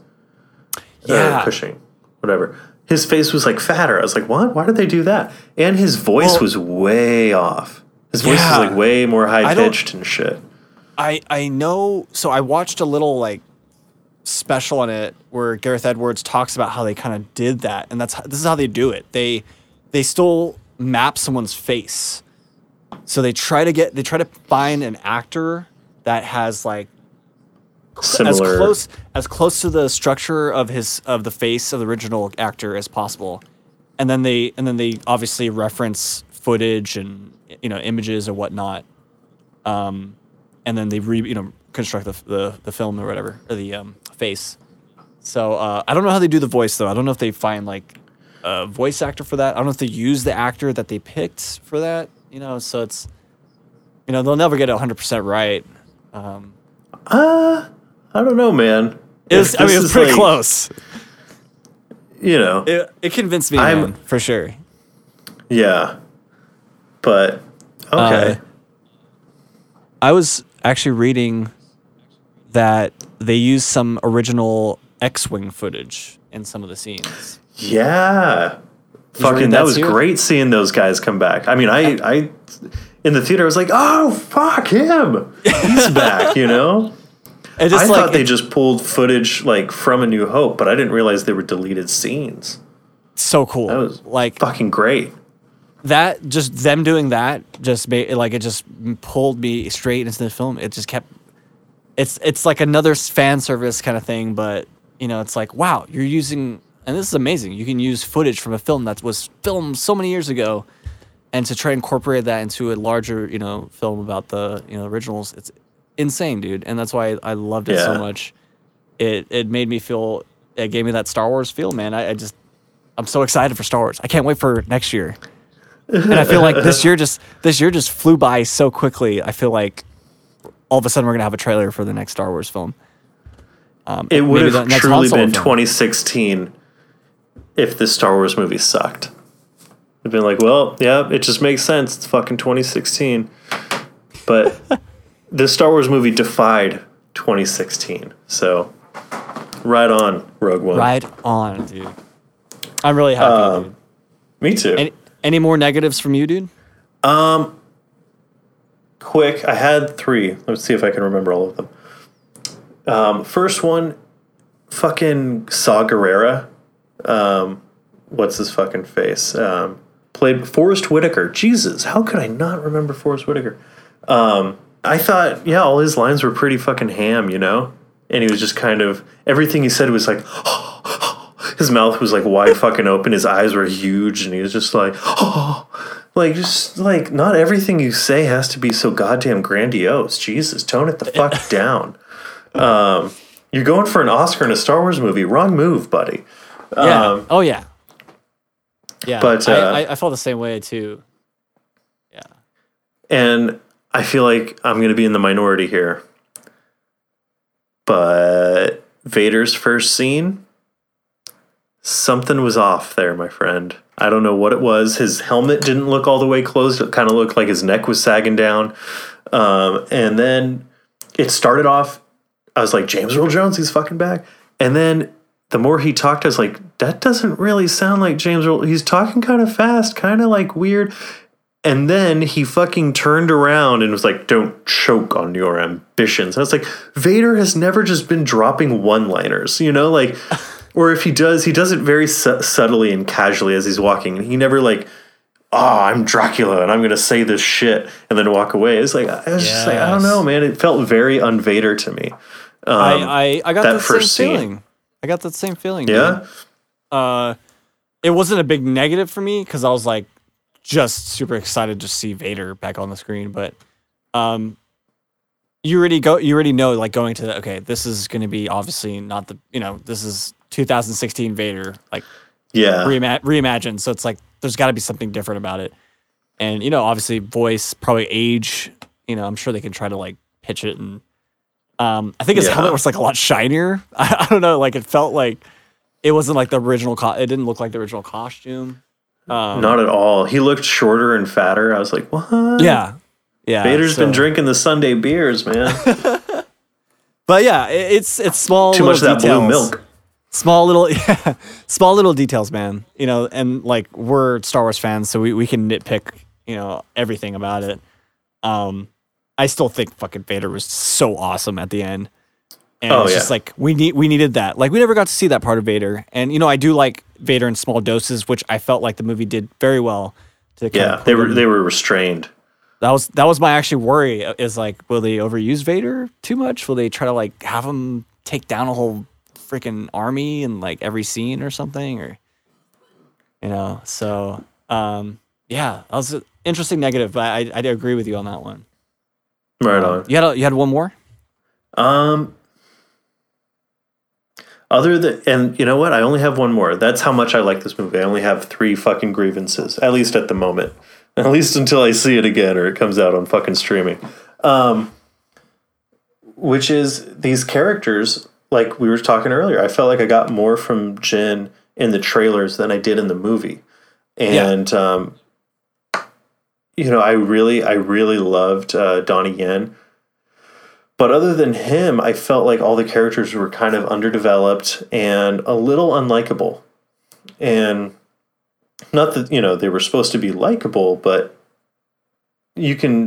Yeah, Cushing, whatever. His face was like fatter. I was like, what? Why did they do that? And his voice was way off. His voice was like way more high pitched and shit. I know. So I watched a little like special on it where Gareth Edwards talks about how they kind of did that, and this is how they do it. They still map someone's face, so they try to find an actor that has like similar as close to the structure of the face of the original actor as possible, and then they obviously reference footage and images or whatnot. and then they construct the film or whatever, or the face. So I don't know how they do the voice though. I don't know if they find like a voice actor for that. I don't know if they use the actor that they picked for that. So it's they'll never get it 100% right. I don't know, man. It was pretty close. It convinced me, man, for sure. Yeah, but okay. I was actually reading that they used some original X-Wing footage in some of the scenes. Yeah. Fucking, that was great seeing those guys come back. I mean, I in the theater, I was like, oh, fuck him. He's back, I thought they just pulled footage, from A New Hope, but I didn't realize they were deleted scenes. So cool. That was, fucking great. That, just them doing that, just made, it just pulled me straight into the film. It just kept... It's like another fan service kind of thing, but, it's like, wow, you're using... And this is amazing. You can use footage from a film that was filmed so many years ago, and to try and incorporate that into a larger, film about the, originals. It's insane, dude. And that's why I loved it so much. It made me feel... It gave me that Star Wars feel, man. I'm so excited for Star Wars. I can't wait for next year. And I feel like this year just flew by so quickly. I feel like all of a sudden we're going to have a trailer for the next Star Wars film. It would have truly been 2016 if this Star Wars movie sucked. I've been like, well, yeah, it just makes sense. It's fucking 2016. But this Star Wars movie defied 2016. So right on, Rogue One. Right on, dude. I'm really happy, dude. Me too. Any more negatives from you, dude? Quick, I had 3. Let's see if I can remember all of them. First one, fucking Saw Gerrera. What's his fucking face? Played Forest Whitaker. Jesus, how could I not remember Forest Whitaker? I thought, yeah, all his lines were pretty fucking ham, And he was just kind of, everything he said was like, his mouth was wide fucking open. His eyes were huge, and he was just not everything you say has to be so goddamn grandiose. Jesus, tone it the fuck down. You're going for an Oscar in a Star Wars movie. Wrong move, buddy. Yeah. Oh yeah. Yeah. But I felt the same way too. Yeah. And I feel like I'm going to be in the minority here, but Vader's first scene. Something was off there, my friend. I don't know what it was. His helmet didn't look all the way closed. It kind of looked like his neck was sagging down. And then it started off, I was like, James Earl Jones, he's fucking back. And then the more he talked, I was like, that doesn't really sound like James Earl. He's talking kind of fast, kind of weird. And then he fucking turned around and was like, don't choke on your ambitions. I was like, Vader has never just been dropping one-liners, Or if he does, he does it very subtly and casually as he's walking. And he never I'm Dracula and I'm going to say this shit and then walk away. It's I don't know, man. It felt very un-Vader to me. I got that same feeling. I got that same feeling. Yeah. It wasn't a big negative for me because I was just super excited to see Vader back on the screen. But you already know going to the, okay, this is going to be obviously not the, this is 2016 Vader, reimagined. So it's there's got to be something different about it, and obviously voice, probably age. I'm sure they can try to pitch it, and I think his helmet was a lot shinier. I don't know, it felt it wasn't the original. It didn't look like the original costume. Not at all. He looked shorter and fatter. I was like, what? Yeah. Vader's been drinking the Sunday beers, man. But yeah, it's small. Too much of that blue milk. Small little details, man. And we're Star Wars fans, so we can nitpick, everything about it. I still think fucking Vader was so awesome at the end. And it's just we needed that. We never got to see that part of Vader. And I do like Vader in small doses, which I felt the movie did very well to they were restrained. That was my actually worry is will they overuse Vader too much? Will they try to have him take down a whole freaking army and every scene or something, or so that was an interesting negative, but I do agree with you on that one. Right on. You had one more? Other than, and you know what? I only have one more. That's how much I like this movie. I only have three fucking grievances, at least at the moment. At least until I see it again or it comes out on fucking streaming. Which is these characters, like we were talking earlier, I felt like I got more from Jyn in the trailers than I did in the movie. And, you know, I really loved Donnie Yen. But other than him, I felt like all the characters were kind of underdeveloped and a little unlikable. And not that, you know, they were supposed to be likable, but you can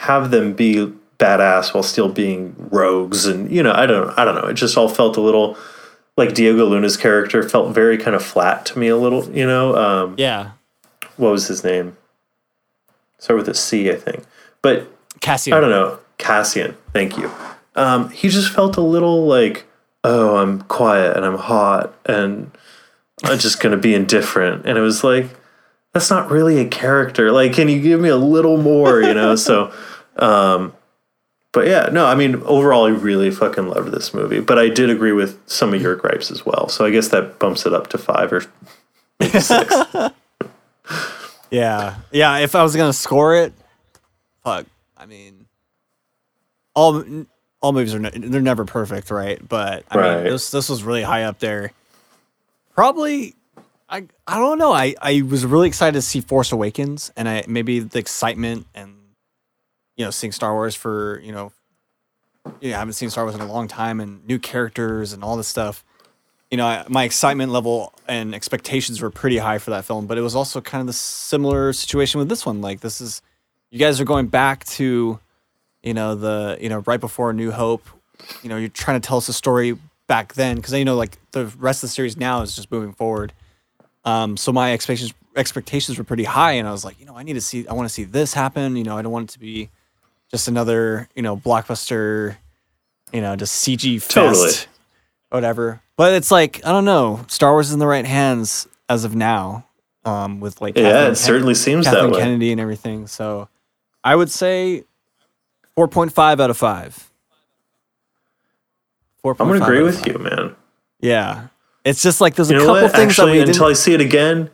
have them be badass while still being rogues. And, you know, I don't know. It just all felt a little like Diego Luna's character felt very kind of flat to me a little, you know. What was his name? Start with a C, I think. But Cassian. I don't know. Cassian. Thank you. He just felt a little like, oh, I'm quiet and I'm hot and I'm just going to be indifferent. And it was like, that's not really a character. Like, can you give me a little more, you know? So, but yeah, no, I mean, overall, I really fucking loved this movie. But I did agree with some of your gripes as well. So I guess that bumps it up to 5 or maybe 6. Yeah. Yeah. If I was going to score it, fuck. I mean, all movies they're never perfect, right? But I mean, this was really high up there. Probably, I don't know. I was really excited to see Force Awakens, and maybe the excitement and, you know, seeing Star Wars for, you know, I haven't seen Star Wars in a long time, and new characters and all this stuff. You know, my excitement level and expectations were pretty high for that film, but it was also kind of the similar situation with this one. Like, this is, you guys are going back to, you know, the, you know, right before A New Hope, you know, you're trying to tell us a story back then, because, you know, like the rest of the series now is just moving forward. So my expectations were pretty high, and I was like, you know, I want to see this happen. You know, I don't want it to be just another, you know, blockbuster, you know, just CG fest, totally, whatever. But it's like, I don't know, Star Wars is in the right hands as of now, with like it certainly seems that way. Kathleen Kennedy and everything. So I would say 4.5 out of 5. I'm going to agree with you, man. Yeah. It's just like there's a couple things that we didn't... Until I see it again,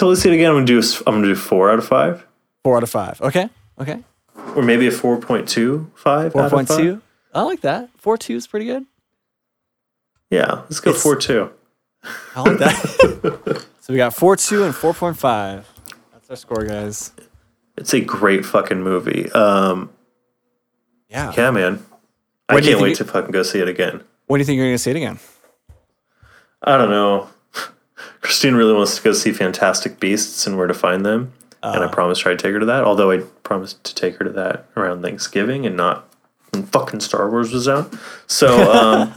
I'm going to do 4 out of 5. 4 out of 5. Okay. Or maybe a 4.25 4.2? I like that. 4.2 is pretty good. Yeah. Let's go 4.2. I like that. So we got 4.2 and 4.5. That's our score, guys. It's a great fucking movie. Yeah, man. I can't wait to fucking go see it again. When do you think you're going to see it again? I don't know. Christine really wants to go see Fantastic Beasts and Where to Find Them. And I promised her I'd take her to that. Although I promised to take her to that around Thanksgiving and not when fucking Star Wars was out. So,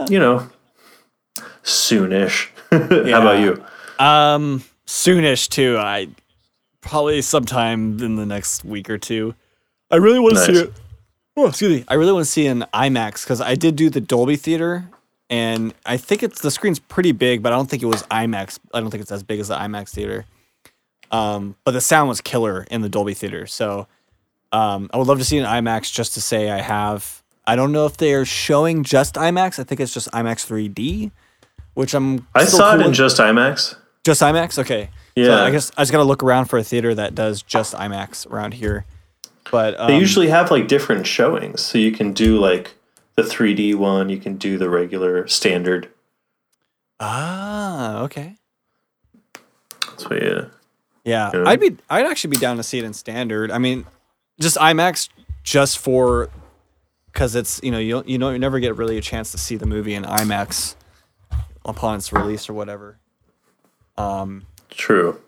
you know, soonish. How about you? Soonish, too. Probably sometime in the next week or two. I really want to see it. Oh, excuse me. I really want to see an IMAX, because I did do the Dolby Theater, and I think the screen's pretty big, but I don't think it was IMAX. I don't think it's as big as the IMAX theater. But the sound was killer in the Dolby Theater. So I would love to see an IMAX just to say I have. I don't know if they are showing just IMAX. I think it's just IMAX 3D, which I saw it in just IMAX. Just IMAX? Okay. Yeah. So I guess I just got to look around for a theater that does just IMAX around here. But they usually have like different showings. So you can do like the 3D one. You can do the regular standard. Ah, okay. So yeah. Yeah. You know? I'd actually be down to see it in standard. I mean, just IMAX just for, because it's, you know, you never get really a chance to see the movie in IMAX upon its release or whatever. True.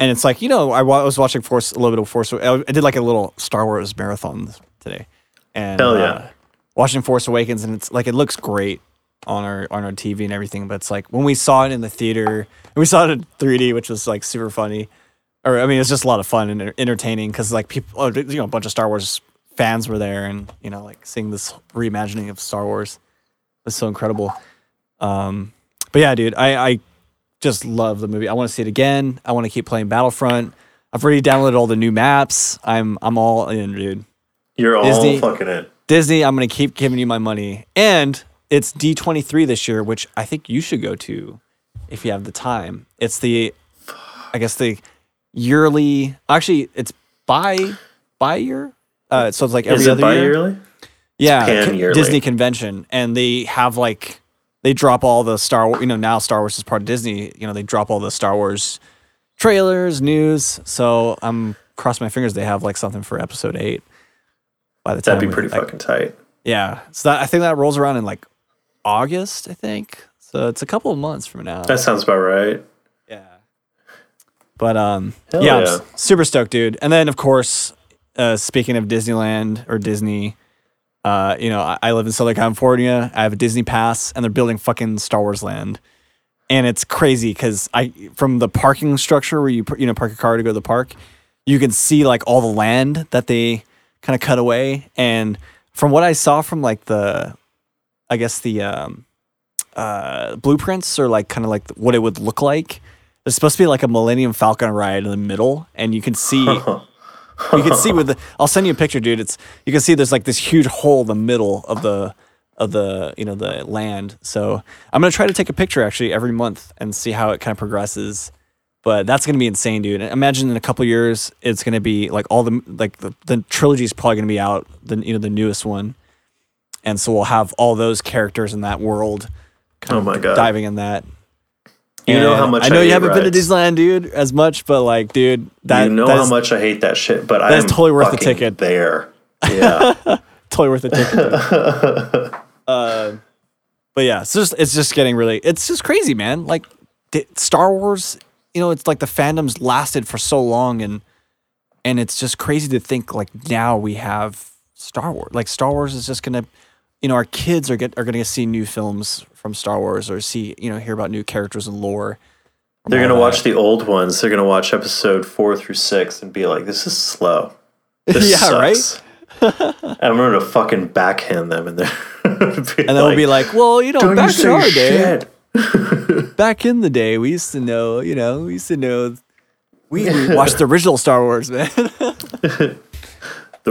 And it's like, you know, I was watching Force. I did like a little Star Wars marathon today, and hell yeah, watching Force Awakens, and it's like it looks great on our TV and everything, but it's like when we saw it in the theater, we saw it in 3D, which was like super funny, or I mean, it's just a lot of fun and entertaining, because like people, you know, a bunch of Star Wars fans were there, and you know, like seeing this reimagining of Star Wars was so incredible. But yeah, dude, I just love the movie. I want to see it again. I want to keep playing Battlefront. I've already downloaded all the new maps. I'm all in, dude. You're Disney, all fucking in. Disney, I'm going to keep giving you my money. And it's D23 this year, which I think you should go to if you have the time. It's the, I guess the yearly, actually it's by year. So it's like every other year. Is it bi-yearly? Yeah, Disney convention. And they have like, they drop all the Star Wars, you know, now Star Wars is part of Disney. You know, they drop all the Star Wars trailers, news. So I'm crossing my fingers they have like something for episode 8. By the time that'd be pretty fucking tight. Yeah. So that, I think that rolls around in like August, I think. So it's a couple of months from now. That sounds about right. Yeah. But yeah, I'm super stoked, dude. And then of course, speaking of Disneyland or Disney, you know, I live in Southern California. I have a Disney pass and they're building fucking Star Wars Land. And it's crazy because from the parking structure where you know, park your car to go to the park, you can see like all the land that they kind of cut away. And from what I saw from like the, I guess the blueprints or like kind of like what it would look like, there's supposed to be like a Millennium Falcon ride in the middle, and you can see with the, I'll send you a picture, dude. It's, you can see there's like this huge hole in the middle of the you know, the land. So I'm gonna try to take a picture actually every month and see how it kind of progresses. But that's going to be insane, dude. And imagine in a couple years, it's going to be like all the, like the trilogy is probably going to be out, the, you know, the newest one. And so we'll have all those characters in that world kind of diving in that. You know how much I know you haven't been to Disneyland, dude, as much, but like, dude, that, you know how much I hate that shit, but I'm totally worth the ticket there. Yeah. Totally worth the ticket. But yeah, it's just getting really, it's just crazy, man. Like Star Wars, you know, it's like the fandoms lasted for so long, and it's just crazy to think like now we have Star Wars. Like Star Wars is just gonna, you know, our kids are gonna see new films from Star Wars or see, you know, hear about new characters and lore. They're gonna watch the old ones. They're gonna watch episode 4 through 6 and be like, "This is slow. This yeah, sucks." Right. And I'm gonna fucking backhand them, and they'll be like, "Well, you know, back in our day." Back in the day, we used to know, you know, we watched the original Star Wars, man. The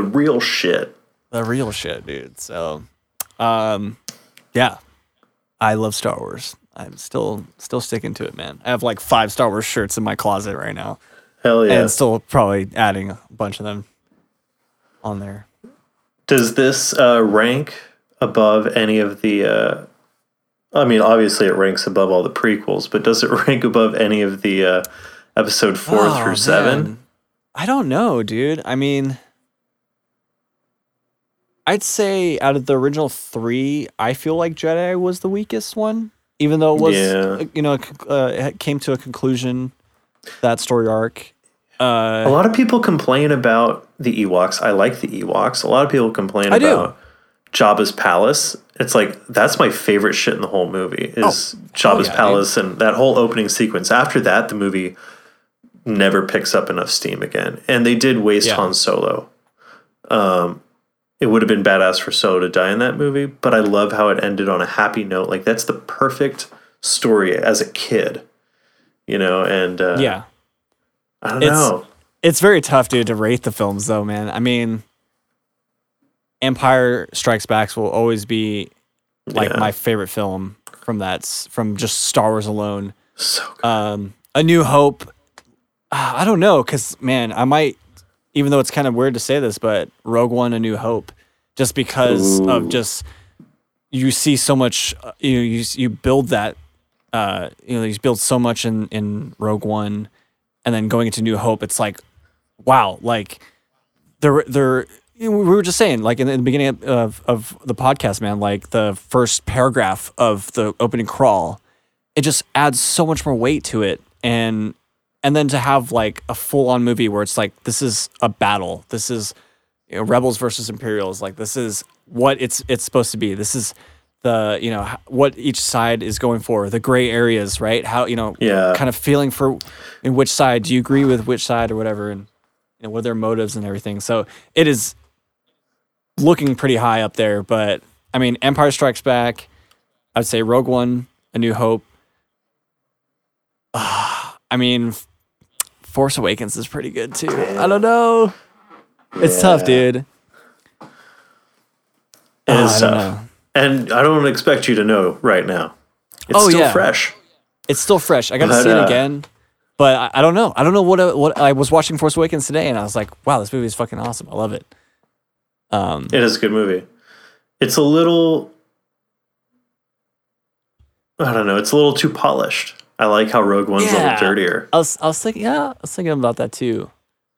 real shit, dude. So, yeah, I love Star Wars. I'm still sticking to it, man. I have like 5 Star Wars shirts in my closet right now. Hell yeah. And still probably adding a bunch of them on there. Does this rank above any of the... I mean, obviously it ranks above all the prequels, but does it rank above any of the episode 4 through 7? Man. I don't know, dude. I mean, I'd say out of the original 3, I feel like Jedi was the weakest one, even though it was, you know, it came to a conclusion, that story arc. A lot of people complain about the Ewoks. I like the Ewoks. A lot of people complain about Jabba's palace. It's like, that's my favorite shit in the whole movie is Jabba's palace, dude. And that whole opening sequence. After that, the movie never picks up enough steam again. And they did waste Han Solo. It would have been badass for Solo to die in that movie, but I love how it ended on a happy note. Like, that's the perfect story as a kid, you know? And I don't know. It's very tough, dude, to rate the films though, man. I mean... Empire Strikes Back will always be like my favorite film from just Star Wars alone. So good. A New Hope. I don't know, because man, I might, even though it's kind of weird to say this, but Rogue One, A New Hope, just because of just you see so much, you know, you build that, you know, you build so much in Rogue One, and then going into New Hope, it's like, wow, like they're. We were just saying, like in the beginning of the podcast, man, like the first paragraph of the opening crawl, it just adds so much more weight to it. And then to have like a full on movie where it's like, this is a battle. This is, you know, Rebels versus Imperials. Like, this is what it's supposed to be. This is the, you know, what each side is going for, the gray areas, right? How, you know, kind of feeling for in which side, do you agree with which side or whatever? And, you know, what are their motives and everything. So it is looking pretty high up there, but I mean, Empire Strikes Back, I'd say Rogue One, A New Hope. I mean, Force Awakens is pretty good too. I don't know. It's tough, dude. and stuff. And I don't expect you to know right now. It's fresh. It's still fresh. I got to see it again. But I don't know. I don't know what I was watching Force Awakens today, and I was like, wow, this movie is fucking awesome. I love it. It is a good movie. It's a little... I don't know. It's a little too polished. I like how Rogue One's a little dirtier. I was thinking about that too.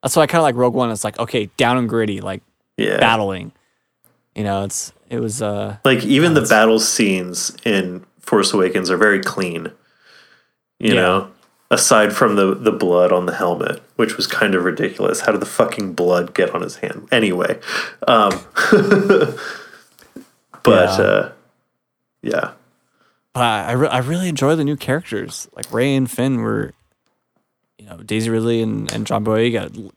That's why I kind of like Rogue One. It's like, okay, down and gritty, like battling. You know, it was... like, even the battle scenes in Force Awakens are very clean. You know? Aside from the blood on the helmet, which was kind of ridiculous. How did the fucking blood get on his hand? Anyway. But, yeah. But I really enjoy the new characters. Like, Ray and Finn were, you know, Daisy Ridley and John Boyega.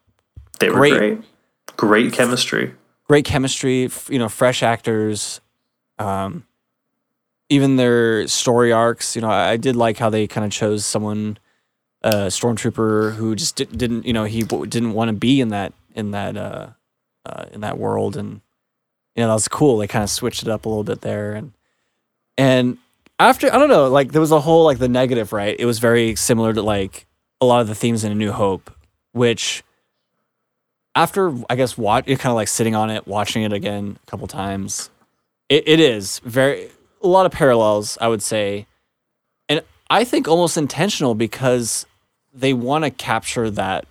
They were great. Great chemistry. Great chemistry, you know, fresh actors. Even their story arcs, you know, I did like how they kind of chose someone... stormtrooper who just didn't, you know, he didn't want to be in that world, and you know that was cool. They kind of switched it up a little bit there, and after I don't know, like there was a whole like the negative, right? It was very similar to like a lot of the themes in A New Hope, which after I guess you're kind of like sitting on it, watching it again a couple times. It is very a lot of parallels, I would say, and I think almost intentional because they want to capture that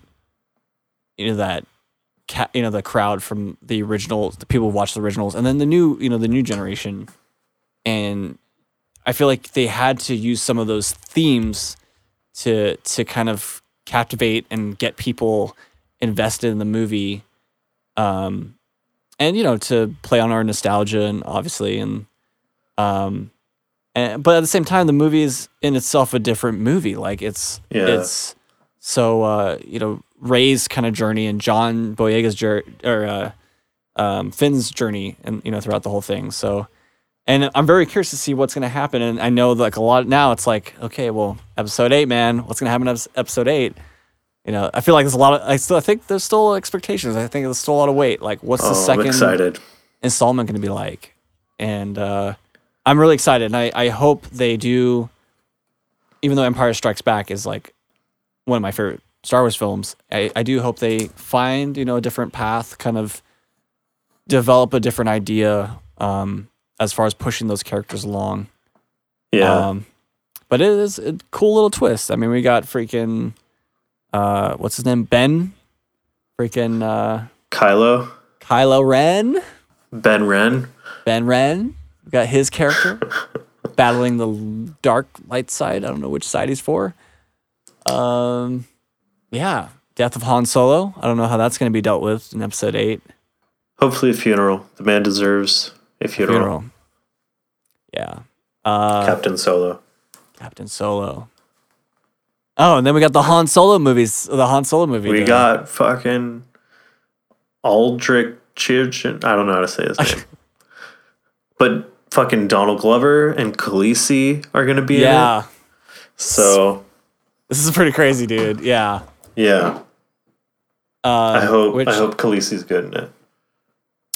the crowd from the original, the people who watched the originals, and then the new generation. And I feel like they had to use some of those themes to kind of captivate and get people invested in the movie, and you know to play on our nostalgia and obviously but at the same time, the movie is in itself a different movie. Like it's so you know Rey's kind of journey and John Boyega's Finn's journey, and you know throughout the whole thing. So, and I'm very curious to see what's going to happen. And I know like a lot now, it's like okay, well, episode 8, man, what's going to happen in episode 8? You know, I feel like there's a lot of I think there's still expectations. I think there's still a lot of weight. Like, what's the second installment going to be like? And I'm really excited, and I hope they do, even though Empire Strikes Back is like one of my favorite Star Wars films, I do hope they find, you know, a different path, kind of develop a different idea as far as pushing those characters along. Yeah. But it is a cool little twist. I mean, we got freaking, what's his name? Ben? Freaking... Kylo. Kylo Ren? Ben Ren. We got his character battling the dark light side. I don't know which side he's for. Death of Han Solo. I don't know how that's going to be dealt with in episode 8. Hopefully a funeral. The man deserves a funeral. Yeah. Captain Solo. Oh, and then we got the Han Solo movies. The Han Solo movie. We got fucking Aldrich Chirchin. I don't know how to say his name. But... fucking Donald Glover and Khaleesi are going to be in it. So. This is pretty crazy, dude. Yeah. Yeah. I hope Khaleesi's good in it.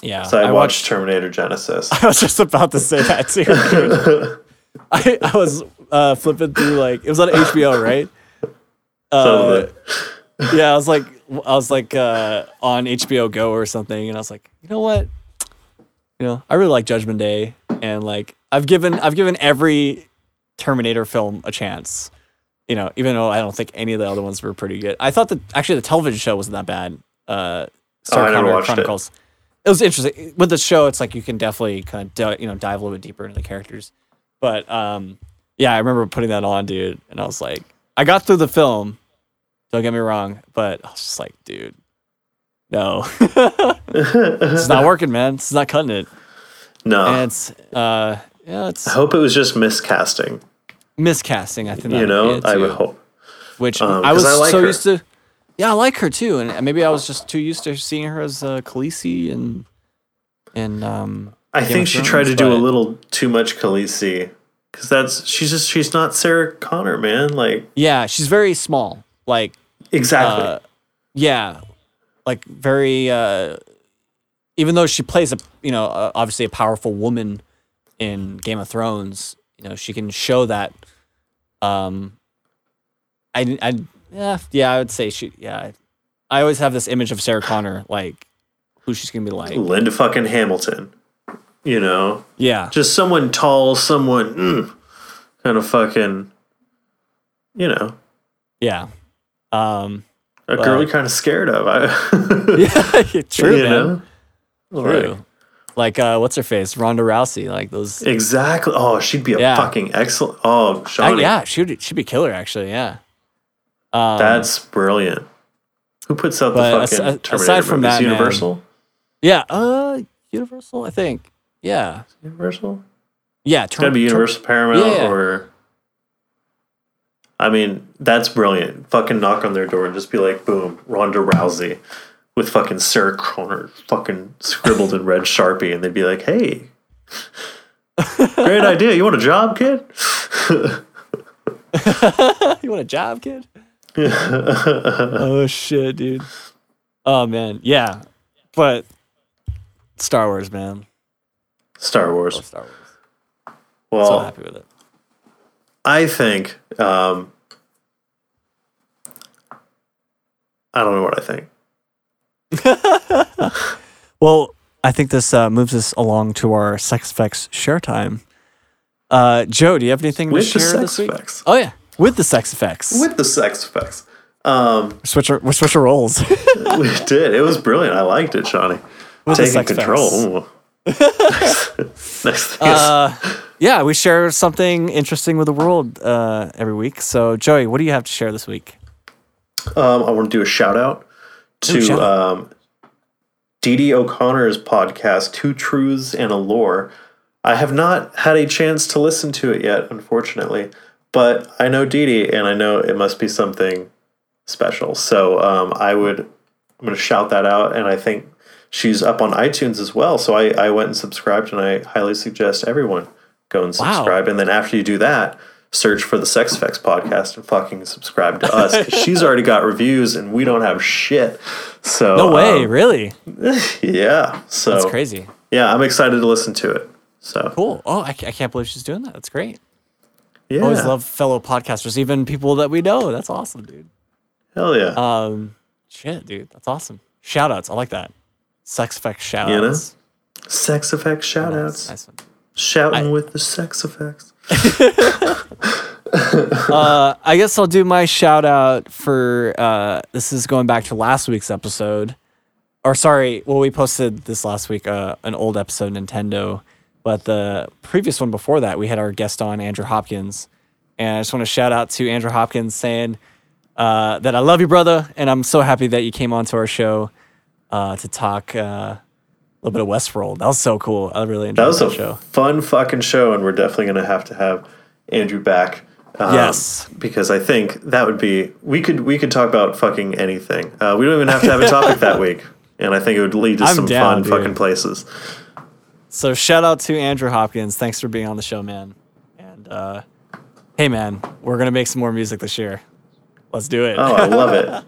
Yeah. So I watched Terminator Genesis. I was just about to say that too. I was flipping through like, it was on HBO, right? Yeah. I was like on HBO Go or something. And I was like, you know what? You know, I really like Judgment Day, and like I've given every Terminator film a chance. You know, even though I don't think any of the other ones were pretty good. I thought that actually the television show wasn't that bad. Sarah Connor Chronicles. It was interesting. With the show, it's like you can definitely kind of dive a little bit deeper into the characters. But I remember putting that on, dude, and I was like, I got through the film. Don't get me wrong, but I was just like, dude. No, it's not working, man. It's not cutting it. No, and it's. I hope it was just miscasting. I think I would hope. Which I was so used to. Yeah, I like her too, and maybe I was just too used to seeing her as Khaleesi and I think she tried to do a little too much Khaleesi because she's not Sarah Connor, man. Like she's very small. Like exactly. Like very even though she plays a you know, obviously a powerful woman in Game of Thrones, you know, she can show that. I would say she, yeah. I always have this image of Sarah Connor, like, who she's going to be like. Linda fucking Hamilton, you know? Yeah. Just someone tall, someone kind of fucking, you know. Yeah. A girl you're kind of scared of. Yeah, true, you man. Know? True. Right. Like, what's her face? Ronda Rousey, like those. Exactly. Oh, she'd be a fucking excellent. Oh, Shawnee. Yeah, she'd be killer, actually, yeah. That's brilliant. Who puts out the fucking Terminator aside from movies? That, Universal? Man. Yeah, Universal, I think. Yeah. Universal? Yeah. It's gotta be Universal, Paramount, or... I mean, that's brilliant. Fucking knock on their door and just be like, boom, Ronda Rousey with fucking Sarah Connor fucking scribbled in red Sharpie, and they'd be like, hey, great idea. You want a job, kid? You want a job, kid? Oh, shit, dude. Oh, man. Yeah. But Star Wars, man. Star Wars. I love Star Wars. Well, so happy with it. I think, I don't know what I think. Well, I think this moves us along to our Sex Effects share time. Joe, do you have anything to share this week? Effects. Oh, yeah. With the Sex Effects. With the Sex Effects. We switch our roles. We did. It was brilliant. I liked it, Shawnee. Taking control. Next thing is... Yeah, we share something interesting with the world every week. So, Joey, what do you have to share this week? I want to do a shout-out to Dee Dee O'Connor's podcast, Two Truths and a Lore. I have not had a chance to listen to it yet, unfortunately. But I know Dee Dee, and I know it must be something special. So I'm going to shout that out, and I think she's up on iTunes as well. So I went and subscribed, and I highly suggest everyone go and subscribe. Wow. And then after you do that, search for the Sex Effects podcast and fucking subscribe to us. She's already got reviews and we don't have shit. So no way, really? Yeah. So that's crazy. Yeah, I'm excited to listen to it. So cool. Oh, I can't believe she's doing that. That's great. Yeah. Always love fellow podcasters, even people that we know. That's awesome, dude. Hell yeah. Shit, dude. That's awesome. Shout outs. I like that. Sex Effects shout outs. You know? Sex Effects shout outs. Nice one. Shouting with the Sex Effects. I guess I'll do my shout out for this is going back to last week's episode. Or sorry, well, we posted this last week, an old episode, Nintendo. But the previous one before that, we had our guest on, Andrew Hopkins. And I just want to shout out to Andrew Hopkins saying that I love you, brother. And I'm so happy that you came onto our show to talk... a little bit of Westworld. That was so cool. I really enjoyed that show. That was a fun fucking show, and we're definitely going to have Andrew back. Yes. Because I think that would be... We could talk about fucking anything. We don't even have to have a topic that week, and I think it would lead to some fun fucking places. So shout out to Andrew Hopkins. Thanks for being on the show, man. And hey, man, we're going to make some more music this year. Let's do it. Oh, I love it.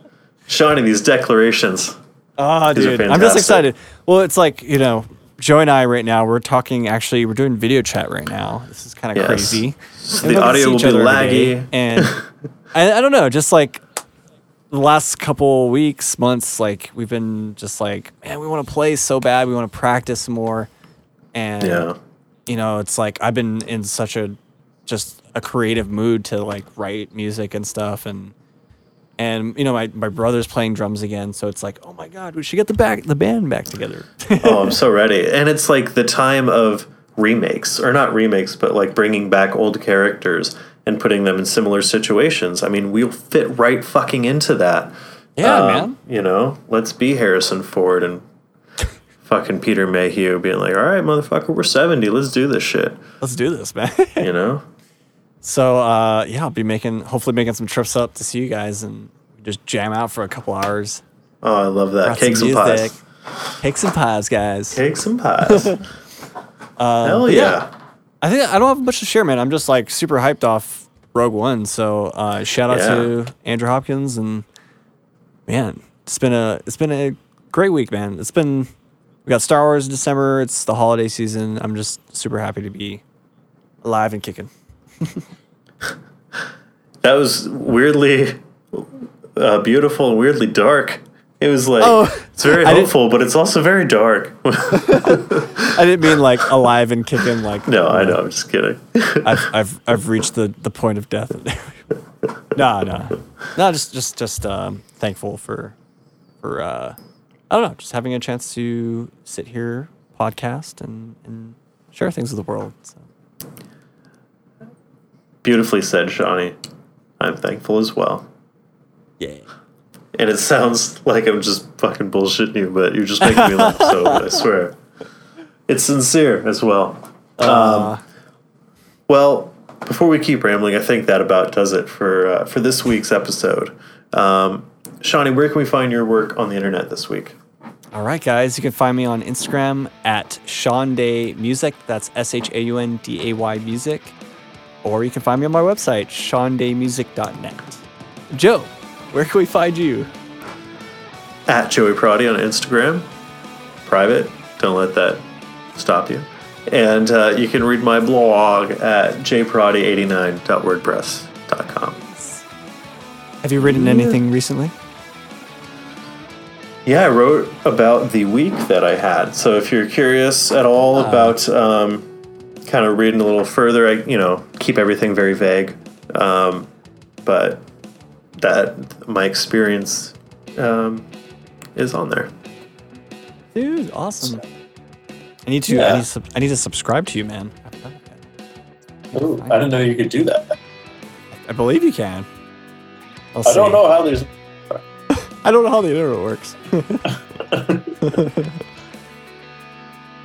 Shawnee, these declarations... Oh, dude, I'm just excited. Well, it's like, you know, Joe and I right now, we're talking, actually, we're doing video chat right now. This is kind of crazy. So the audio will be laggy. And I don't know, just like the last couple weeks, months, like we've been just like, man, we want to play so bad. We want to practice more. And, you know, it's like I've been in such a creative mood to like write music and stuff. And you know, my brother's playing drums again, so it's like, oh my god, we should get the band back together. Oh, I'm so ready. And it's like the time of remakes, or not remakes, but like bringing back old characters and putting them in similar situations. I mean, we'll fit right fucking into that. Yeah, man. You know, let's be Harrison Ford and fucking Peter Mayhew being like, all right, motherfucker, we're 70. Let's do this shit. Let's do this, man. You know? So, I'll be hopefully making some trips up to see you guys and just jam out for a couple hours. Oh, I love that. Cakes and pies. Cakes and pies, guys. Cakes and pies. Hell yeah. I think I don't have much to share, man. I'm just like super hyped off Rogue One. So, shout out to Andrew Hopkins, and man, it's been a great week, man. It's been We got Star Wars in December. It's the holiday season. I'm just super happy to be alive and kicking. That was weirdly beautiful and weirdly dark. It was like, it's very hopeful, but it's also very dark. I didn't mean like alive and kicking. Like, no, I know. I'm just kidding. I've reached the point of death. No. Just thankful for I don't know, just having a chance to sit here, podcast, and share things with the world. So. Beautifully said, Shawnee. I'm thankful as well. Yeah. And it sounds like I'm just fucking bullshitting you, but you're just making me laugh so I swear. It's sincere as well. Well, before we keep rambling, I think that about does it for this week's episode. Shawnee, where can we find your work on the internet this week? All right, guys. You can find me on Instagram at Shaunday Music. That's SHAUNDAY Music. Or you can find me on my website, shaundaymusic.net. Joe, where can we find you? At Joey Proddy on Instagram. Private. Don't let that stop you. And you can read my blog at jproddy89.wordpress.com. Have you written anything recently? Yeah, I wrote about the week that I had. So if you're curious at all about kind of reading a little further, I keep everything very vague. But that my experience is on there. Dude, awesome. I need to subscribe to you, man. Ooh, I didn't know you could do that. I believe you can. I don't know how these. I don't know how the internet works.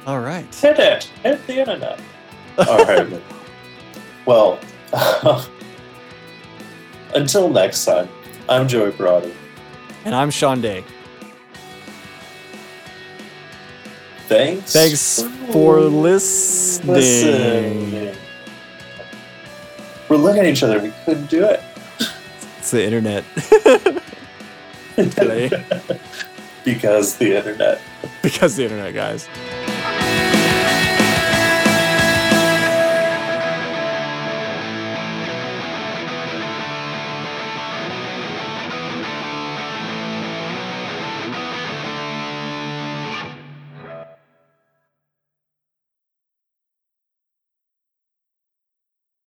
All right. Hit it. Hit the internet. All right. Well, until next time, I'm Joey Brody. And I'm Shaunday. Thanks for listening. We're looking at each other. We couldn't do it. The internet. Today. Because the internet. Because the internet, guys.